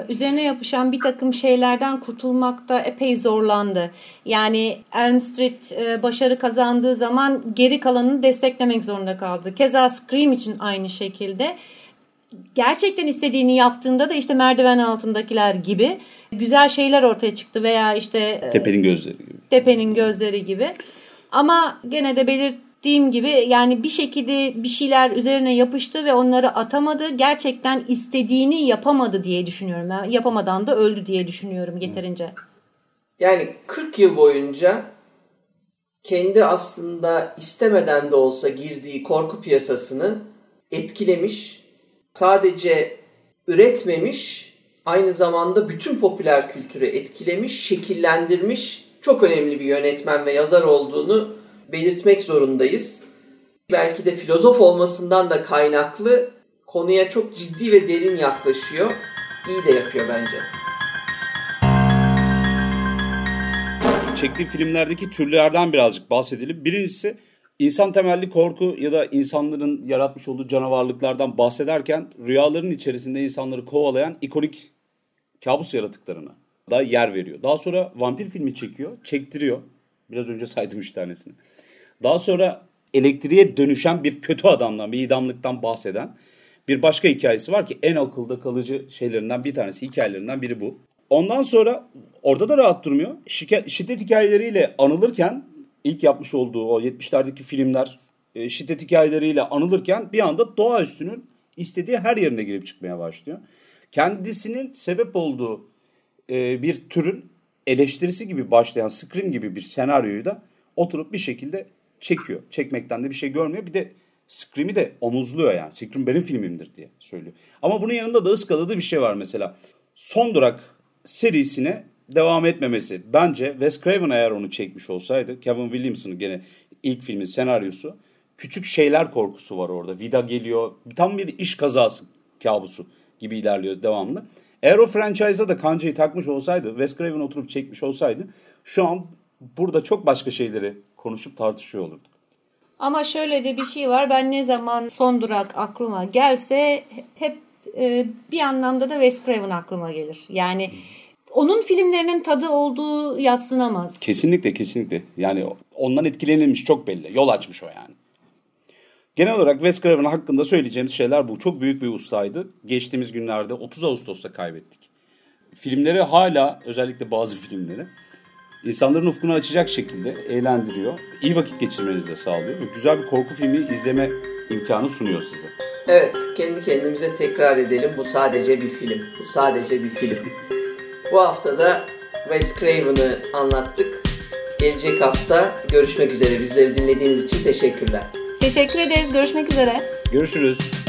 üzerine yapışan bir takım şeylerden kurtulmakta epey zorlandı. Yani Elm Street başarı kazandığı zaman geri kalanını desteklemek zorunda kaldı. Keza Scream için aynı şekilde. Gerçekten istediğini yaptığında da işte Merdiven Altındakiler gibi güzel şeyler ortaya çıktı veya işte Tepenin Gözleri gibi. Ama gene de belirttiğim gibi yani bir şekilde bir şeyler üzerine yapıştı ve onları atamadı. Gerçekten istediğini yapamadı diye düşünüyorum. Yani yapamadan da öldü diye düşünüyorum yeterince. Yani 40 yıl boyunca kendi aslında istemeden de olsa girdiği korku piyasasını etkilemiş. Sadece üretmemiş, aynı zamanda bütün popüler kültürü etkilemiş, şekillendirmiş çok önemli bir yönetmen ve yazar olduğunu belirtmek zorundayız. Belki de filozof olmasından da kaynaklı konuya çok ciddi ve derin yaklaşıyor. İyi de yapıyor bence. Çektiği filmlerdeki türlerden birazcık bahsedelim. Birincisi İnsan temelli korku ya da insanların yaratmış olduğu canavarlıklardan bahsederken rüyaların içerisinde insanları kovalayan ikonik kabus yaratıklarına da yer veriyor. Daha sonra vampir filmi çekiyor, çektiriyor. Biraz önce saydım 3 tanesini. Daha sonra elektriğe dönüşen bir kötü adamdan, bir idamlıktan bahseden bir başka hikayesi var ki en akılda kalıcı şeylerinden bir tanesi, hikayelerinden biri bu. Ondan sonra orada da rahat durmuyor. Şiddet hikayeleriyle anılırken, ilk yapmış olduğu o 70'lerdeki filmler şiddet hikayeleriyle anılırken bir anda doğaüstünün istediği her yerine girip çıkmaya başlıyor. Kendisinin sebep olduğu bir türün eleştirisi gibi başlayan Scream gibi bir senaryoyu da oturup bir şekilde çekiyor. Çekmekten de bir şey görmüyor. Bir de Scream'i de omuzluyor yani. Scream benim filmimdir diye söylüyor. Ama bunun yanında da ıskaladığı bir şey var mesela. Son Durak serisine devam etmemesi. Bence Wes Craven eğer onu çekmiş olsaydı, Kevin Williamson'ın gene ilk filmin senaryosu, küçük şeyler korkusu var orada. Vida geliyor. Tam bir iş kazası kabusu gibi ilerliyor devamlı. Eğer o franchise'a da kancayı takmış olsaydı, Wes Craven oturup çekmiş olsaydı şu an burada çok başka şeyleri konuşup tartışıyor olurduk. Ama şöyle de bir şey var. Ben ne zaman Son Durak aklıma gelse hep bir anlamda da Wes Craven aklıma gelir. Yani onun filmlerinin tadı olduğu yadsınamaz. Kesinlikle, kesinlikle. Yani ondan etkilenilmiş çok belli. Yol açmış o yani. Genel olarak Wes Craven hakkında söyleyeceğimiz şeyler bu. Çok büyük bir ustaydı. Geçtiğimiz günlerde 30 Ağustos'ta kaybettik. Filmleri hala, özellikle bazı filmleri, insanların ufkunu açacak şekilde eğlendiriyor. İyi vakit geçirmenizi de sağlıyor. Ve güzel bir korku filmi izleme imkanı sunuyor size. Evet, kendi kendimize tekrar edelim. Bu sadece bir film. Bu sadece bir film. Bu hafta da Wes Craven'ı anlattık. Gelecek hafta görüşmek üzere. Bizleri dinlediğiniz için teşekkürler. Teşekkür ederiz. Görüşmek üzere. Görüşürüz.